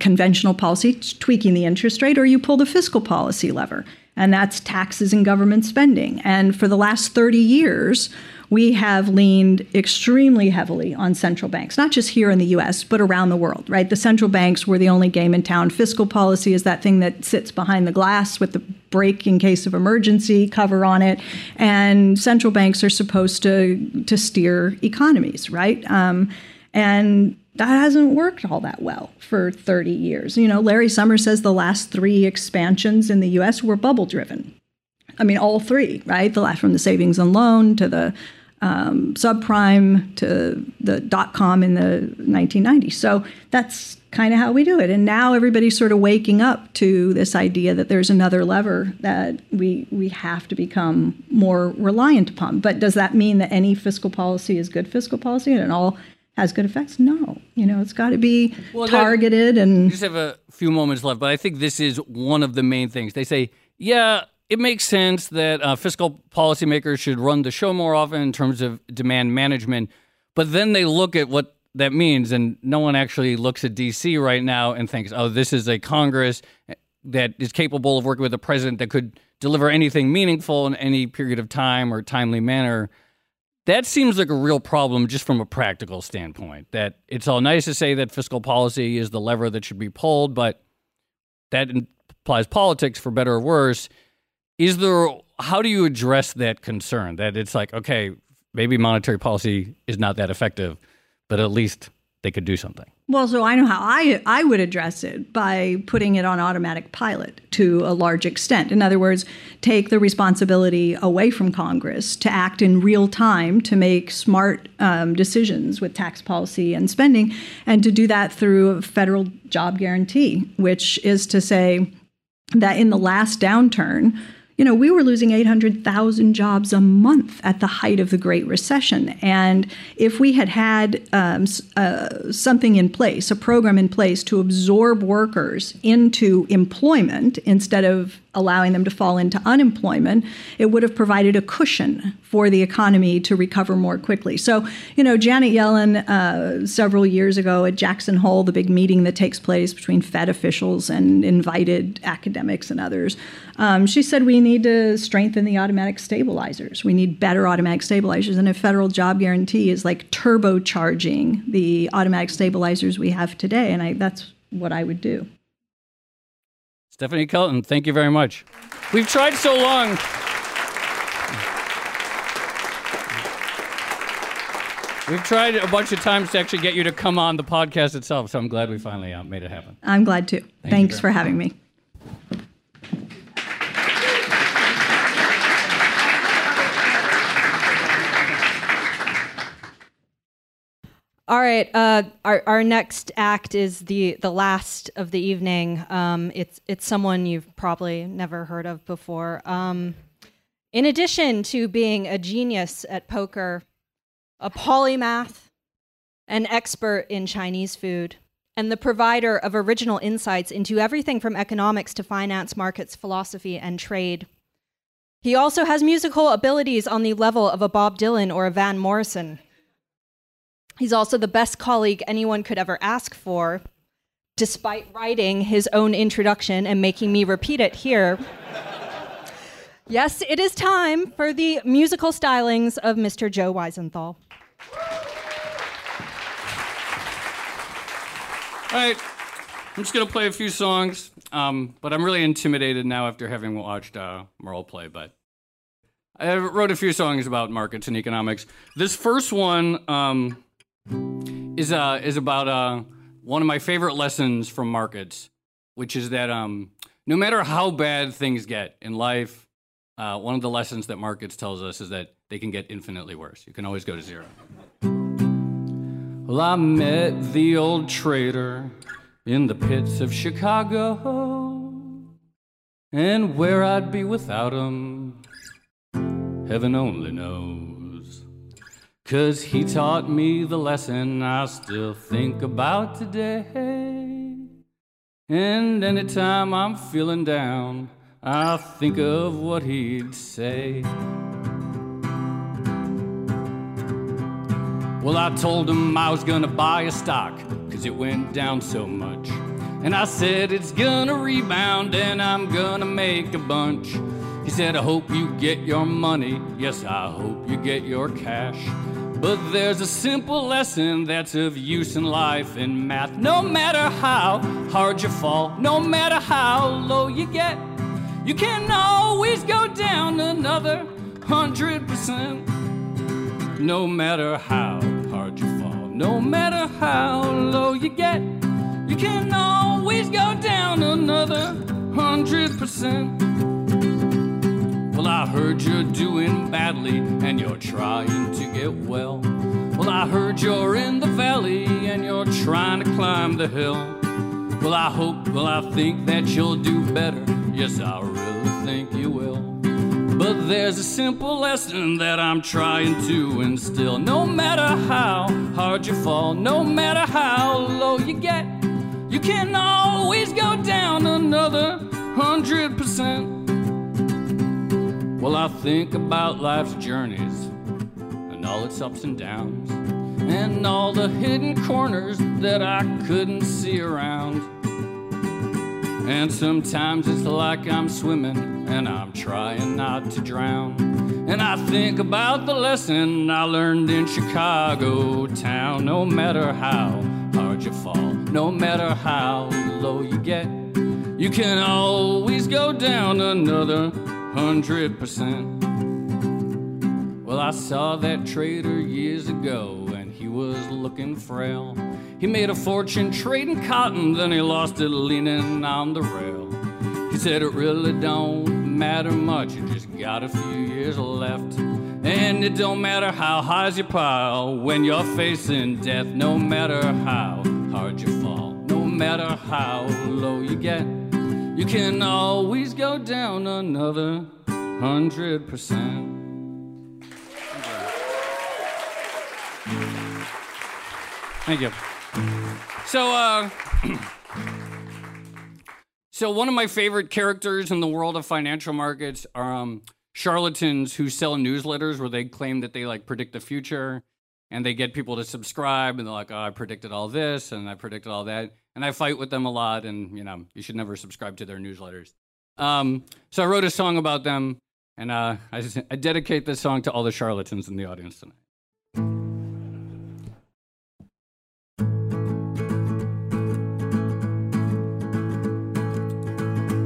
conventional policy, tweaking the interest rate, or you pull the fiscal policy lever, and that's taxes and government spending. And for the last 30 years, we have leaned extremely heavily on central banks, not just here in the U.S., but around the world, right? The central banks were the only game in town. Fiscal policy is that thing that sits behind the glass with the brake in case of emergency cover on it. And central banks are supposed to steer economies, right? And that hasn't worked all that well for 30 years. You know, Larry Summers says the last three expansions in the U.S. were bubble-driven. I mean, all three, right? The last, from the savings and loan to the subprime to the dot-com in the 1990s. So that's kind of how we do it. And now everybody's sort of waking up to this idea that there's another lever that we have to become more reliant upon. But does that mean that any fiscal policy is good fiscal policy and it all has good effects? No. You know, it's got to be targeted. And we just have a few moments left, but I think this is one of the main things. They say, yeah, it makes sense that fiscal policymakers should run the show more often in terms of demand management, but then they look at what that means, and no one actually looks at D.C. right now and thinks, oh, this is a Congress that is capable of working with a president that could deliver anything meaningful in any period of time or timely manner. That seems like a real problem just from a practical standpoint, that it's all nice to say that fiscal policy is the lever that should be pulled, but that implies politics for better or worse. How do you address that concern that it's like, okay, maybe monetary policy is not that effective, but at least they could do something? Well, so I know how I would address it by putting it on automatic pilot to a large extent. In other words, take the responsibility away from Congress to act in real time to make smart decisions with tax policy and spending, and to do that through a federal job guarantee, which is to say that in the last downturn, you know, we were losing 800,000 jobs a month at the height of the Great Recession. And if we had had something in place, a program in place to absorb workers into employment instead of allowing them to fall into unemployment, it would have provided a cushion for the economy to recover more quickly. So, you know, Janet Yellen, several years ago at Jackson Hole, the big meeting that takes place between Fed officials and invited academics and others, she said we need need to strengthen the automatic stabilizers. We need better automatic stabilizers. And a federal job guarantee is like turbocharging the automatic stabilizers we have today. And that's what I would do. Stephanie Kelton, thank you very much. We've tried so long. We've tried a bunch of times to actually get you to come on the podcast itself, so I'm glad we finally made it happen. I'm glad, too. Thanks for having me. All right. Our next act is the last of the evening. It's someone you've probably never heard of before. In addition to being a genius at poker, a polymath, an expert in Chinese food, and the provider of original insights into everything from economics to finance, markets, philosophy, and trade. He also has musical abilities on the level of a Bob Dylan or a Van Morrison. He's also the best colleague anyone could ever ask for, despite writing his own introduction and making me repeat it here. Yes, it is time for the musical stylings of Mr. Joe Weisenthal. All right, I'm just going to play a few songs, but I'm really intimidated now after having watched Merle play, but I wrote a few songs about markets and economics. This first one is about one of my favorite lessons from markets, which is that no matter how bad things get in life, one of the lessons that markets tells us is that they can get infinitely worse. You can always go to zero. Well, I met the old trader in the pits of Chicago, and where I'd be without him, heaven only knows. 'Cause he taught me the lesson I still think about today. And anytime I'm feeling down, I think of what he'd say. Well, I told him I was gonna buy a stock, 'cause it went down so much. And I said, it's gonna rebound and I'm gonna make a bunch. He said, I hope you get your money. Yes, I hope you get your cash. But there's a simple lesson that's of use in life and math. No matter how hard you fall, no matter how low you get, you can always go down another 100%. No matter how hard you fall, no matter how low you get, you can always go down another 100%. Well, I heard you're doing badly and you're trying to get well. Well, I heard you're in the valley and you're trying to climb the hill. Well, I hope, well, I think that you'll do better. Yes, I really think you will. But there's a simple lesson that I'm trying to instill. No matter how hard you fall, no matter how low you get, you can always go down another 100%. Well, I think about life's journeys and all its ups and downs, and all the hidden corners that I couldn't see around. And sometimes it's like I'm swimming and I'm trying not to drown. And I think about the lesson I learned in Chicago town. No matter how hard you fall, no matter how low you get, you can always go down another 100%. Well, I saw that trader years ago and he was looking frail. He made a fortune trading cotton, then he lost it leaning on the rail. He said it really don't matter much, you just got a few years left. And it don't matter how high's you pile when you're facing death. No matter how hard you fall, no matter how low you get, you can always go down another 100%. Thank you. So one of my favorite characters in the world of financial markets are charlatans who sell newsletters where they claim that they like predict the future, and they get people to subscribe, and they're like, oh, I predicted all this and I predicted all that, and I fight with them a lot, and you know, you should never subscribe to their newsletters. So I wrote a song about them, and I dedicate this song to all the charlatans in the audience tonight.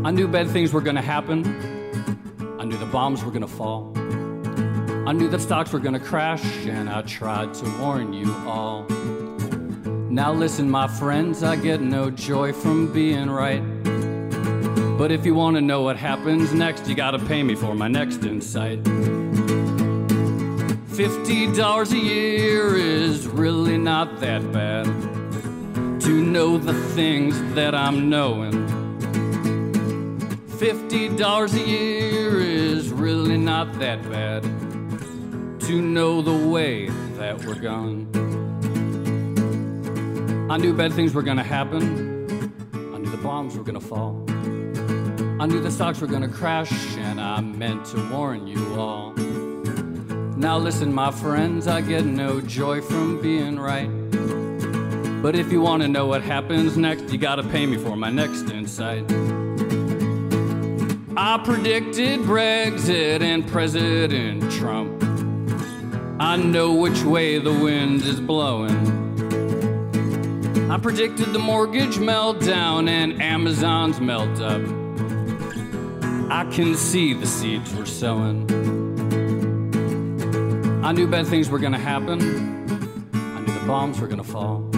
I knew bad things were going to happen. I knew the bombs were going to fall. I knew that stocks were going to crash, and I tried to warn you all. Now listen, my friends, I get no joy from being right. But if you want to know what happens next, you got to pay me for my next insight. $50 a year is really not that bad to know the things that I'm knowing. $50 a year is really not that bad to know the way that we're going. I knew bad things were gonna happen. I knew the bombs were gonna fall. I knew the stocks were gonna crash, and I meant to warn you all. Now listen, my friends, I get no joy from being right. But if you wanna know what happens next, you gotta pay me for my next insight. I predicted Brexit and President Trump. I know which way the wind is blowing. I predicted the mortgage meltdown and Amazon's melt up. I can see the seeds we're sowing. I knew bad things were gonna happen. I knew the bombs were gonna fall.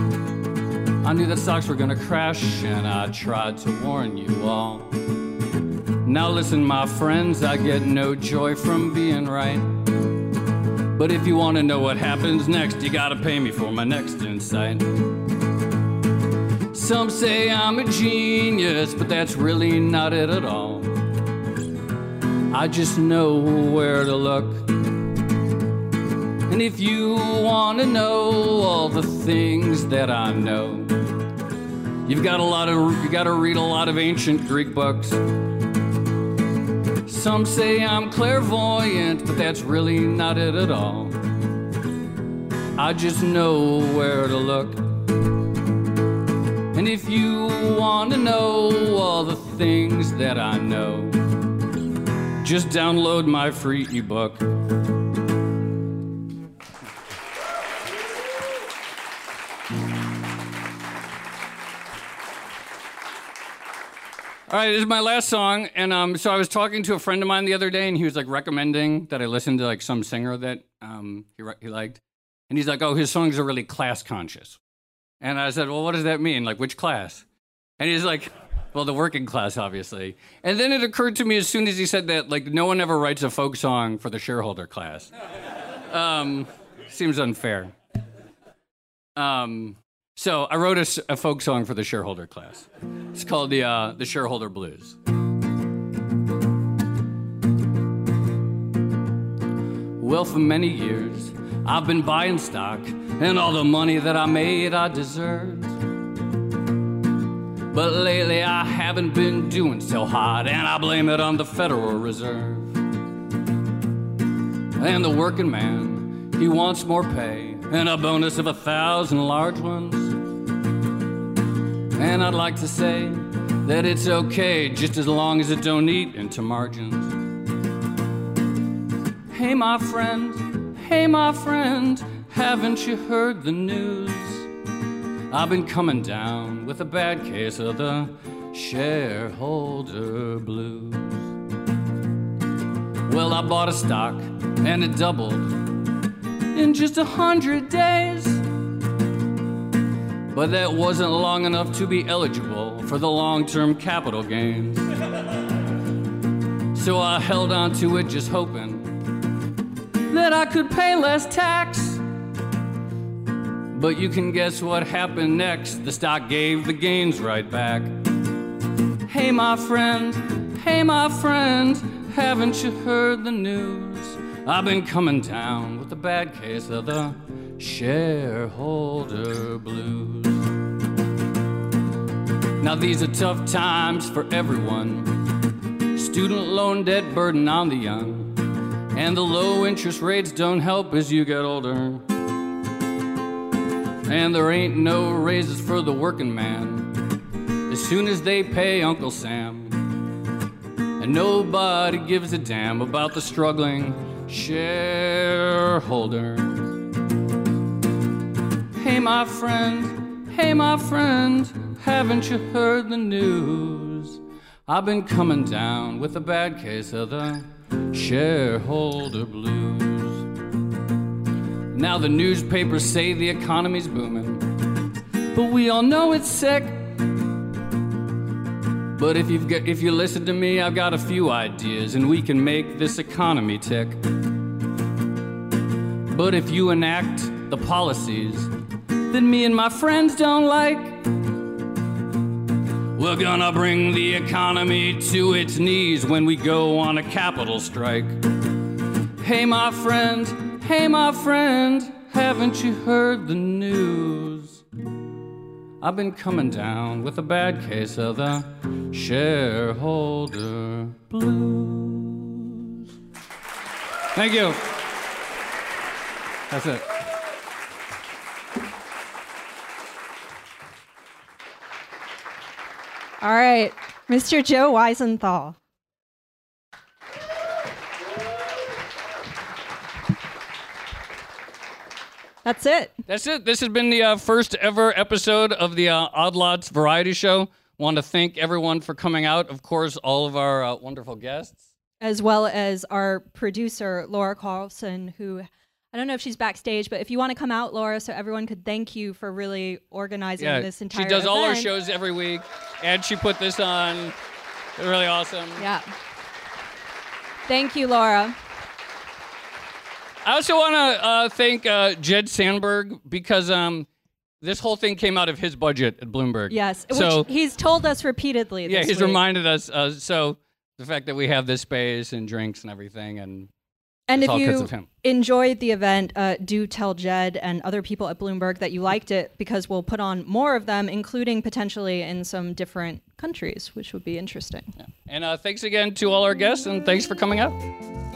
I knew that stocks were gonna crash, and I tried to warn you all. Now listen, my friends, I get no joy from being right. But if you want to know what happens next, you gotta pay me for my next insight. Some say I'm a genius, but that's really not it at all. I just know where to look. And if you want to know all the things that I know, you gotta read a lot of ancient Greek books. Some say I'm clairvoyant, but that's really not it at all. I just know where to look. And if you want to know all the things that I know, just download my free ebook. All right, this is my last song, and so I was talking to a friend of mine the other day, and he was like recommending that I listen to like some singer that he liked, and he's like, "Oh, his songs are really class conscious," and I said, "Well, what does that mean? Like, which class?" And he's like, "Well, the working class, obviously." And then it occurred to me as soon as he said that, like, no one ever writes a folk song for the shareholder class. Seems unfair. So I wrote a folk song for the shareholder class. It's called the Shareholder Blues. Well, for many years, I've been buying stock, and all the money that I made, I deserved. But lately, I haven't been doing so hot, and I blame it on the Federal Reserve. And the working man, he wants more pay, and a bonus of 1,000 large ones. And I'd like to say that it's okay, just as long as it don't eat into margins. Hey my friend, haven't you heard the news? I've been coming down with a bad case of the shareholder blues. Well, I bought a stock and it doubled in just 100 days. But that wasn't long enough to be eligible for the long-term capital gains. So I held on to it just hoping that I could pay less tax. But you can guess what happened next. The stock gave the gains right back. Hey, my friend, haven't you heard the news? I've been coming down with a bad case of the shareholder blues. Now these are tough times for everyone. Student loan debt burden on the young, and the low interest rates don't help as you get older. And there ain't no raises for the working man as soon as they pay Uncle Sam. and nobody gives a damn about the struggling shareholder. Hey my friend, haven't you heard the news? I've been coming down with a bad case of the shareholder blues. Now the newspapers say the economy's booming, but we all know it's sick. But if you listen to me, I've got a few ideas, and we can make this economy tick. But if you enact the policies that me and my friends don't like, we're gonna bring the economy to its knees when we go on a capital strike. Hey my friend, haven't you heard the news? I've been coming down with a bad case of the shareholder blues. Thank you. That's it. All right, Mr. Joe Weisenthal. That's it. That's it. This has been the first ever episode of the Odd Lots Variety Show. Want to thank everyone for coming out. Of course, all of our wonderful guests. As well as our producer, Laura Carlson, who, I don't know if she's backstage, but if you want to come out, Laura, so everyone could thank you for really organizing this entire event. She does all her shows every week, and she put this on. They're really awesome. Yeah. Thank you, Laura. I also want to thank Jed Sandberg, because this whole thing came out of his budget at Bloomberg. Yes, so, which he's told us repeatedly this week. Yeah, he's reminded us. So the fact that we have this space and drinks and everything. And if you enjoyed the event, do tell Jed and other people at Bloomberg that you liked it, because we'll put on more of them, including potentially in some different countries, which would be interesting. Yeah. And thanks again to all our guests, and thanks for coming out.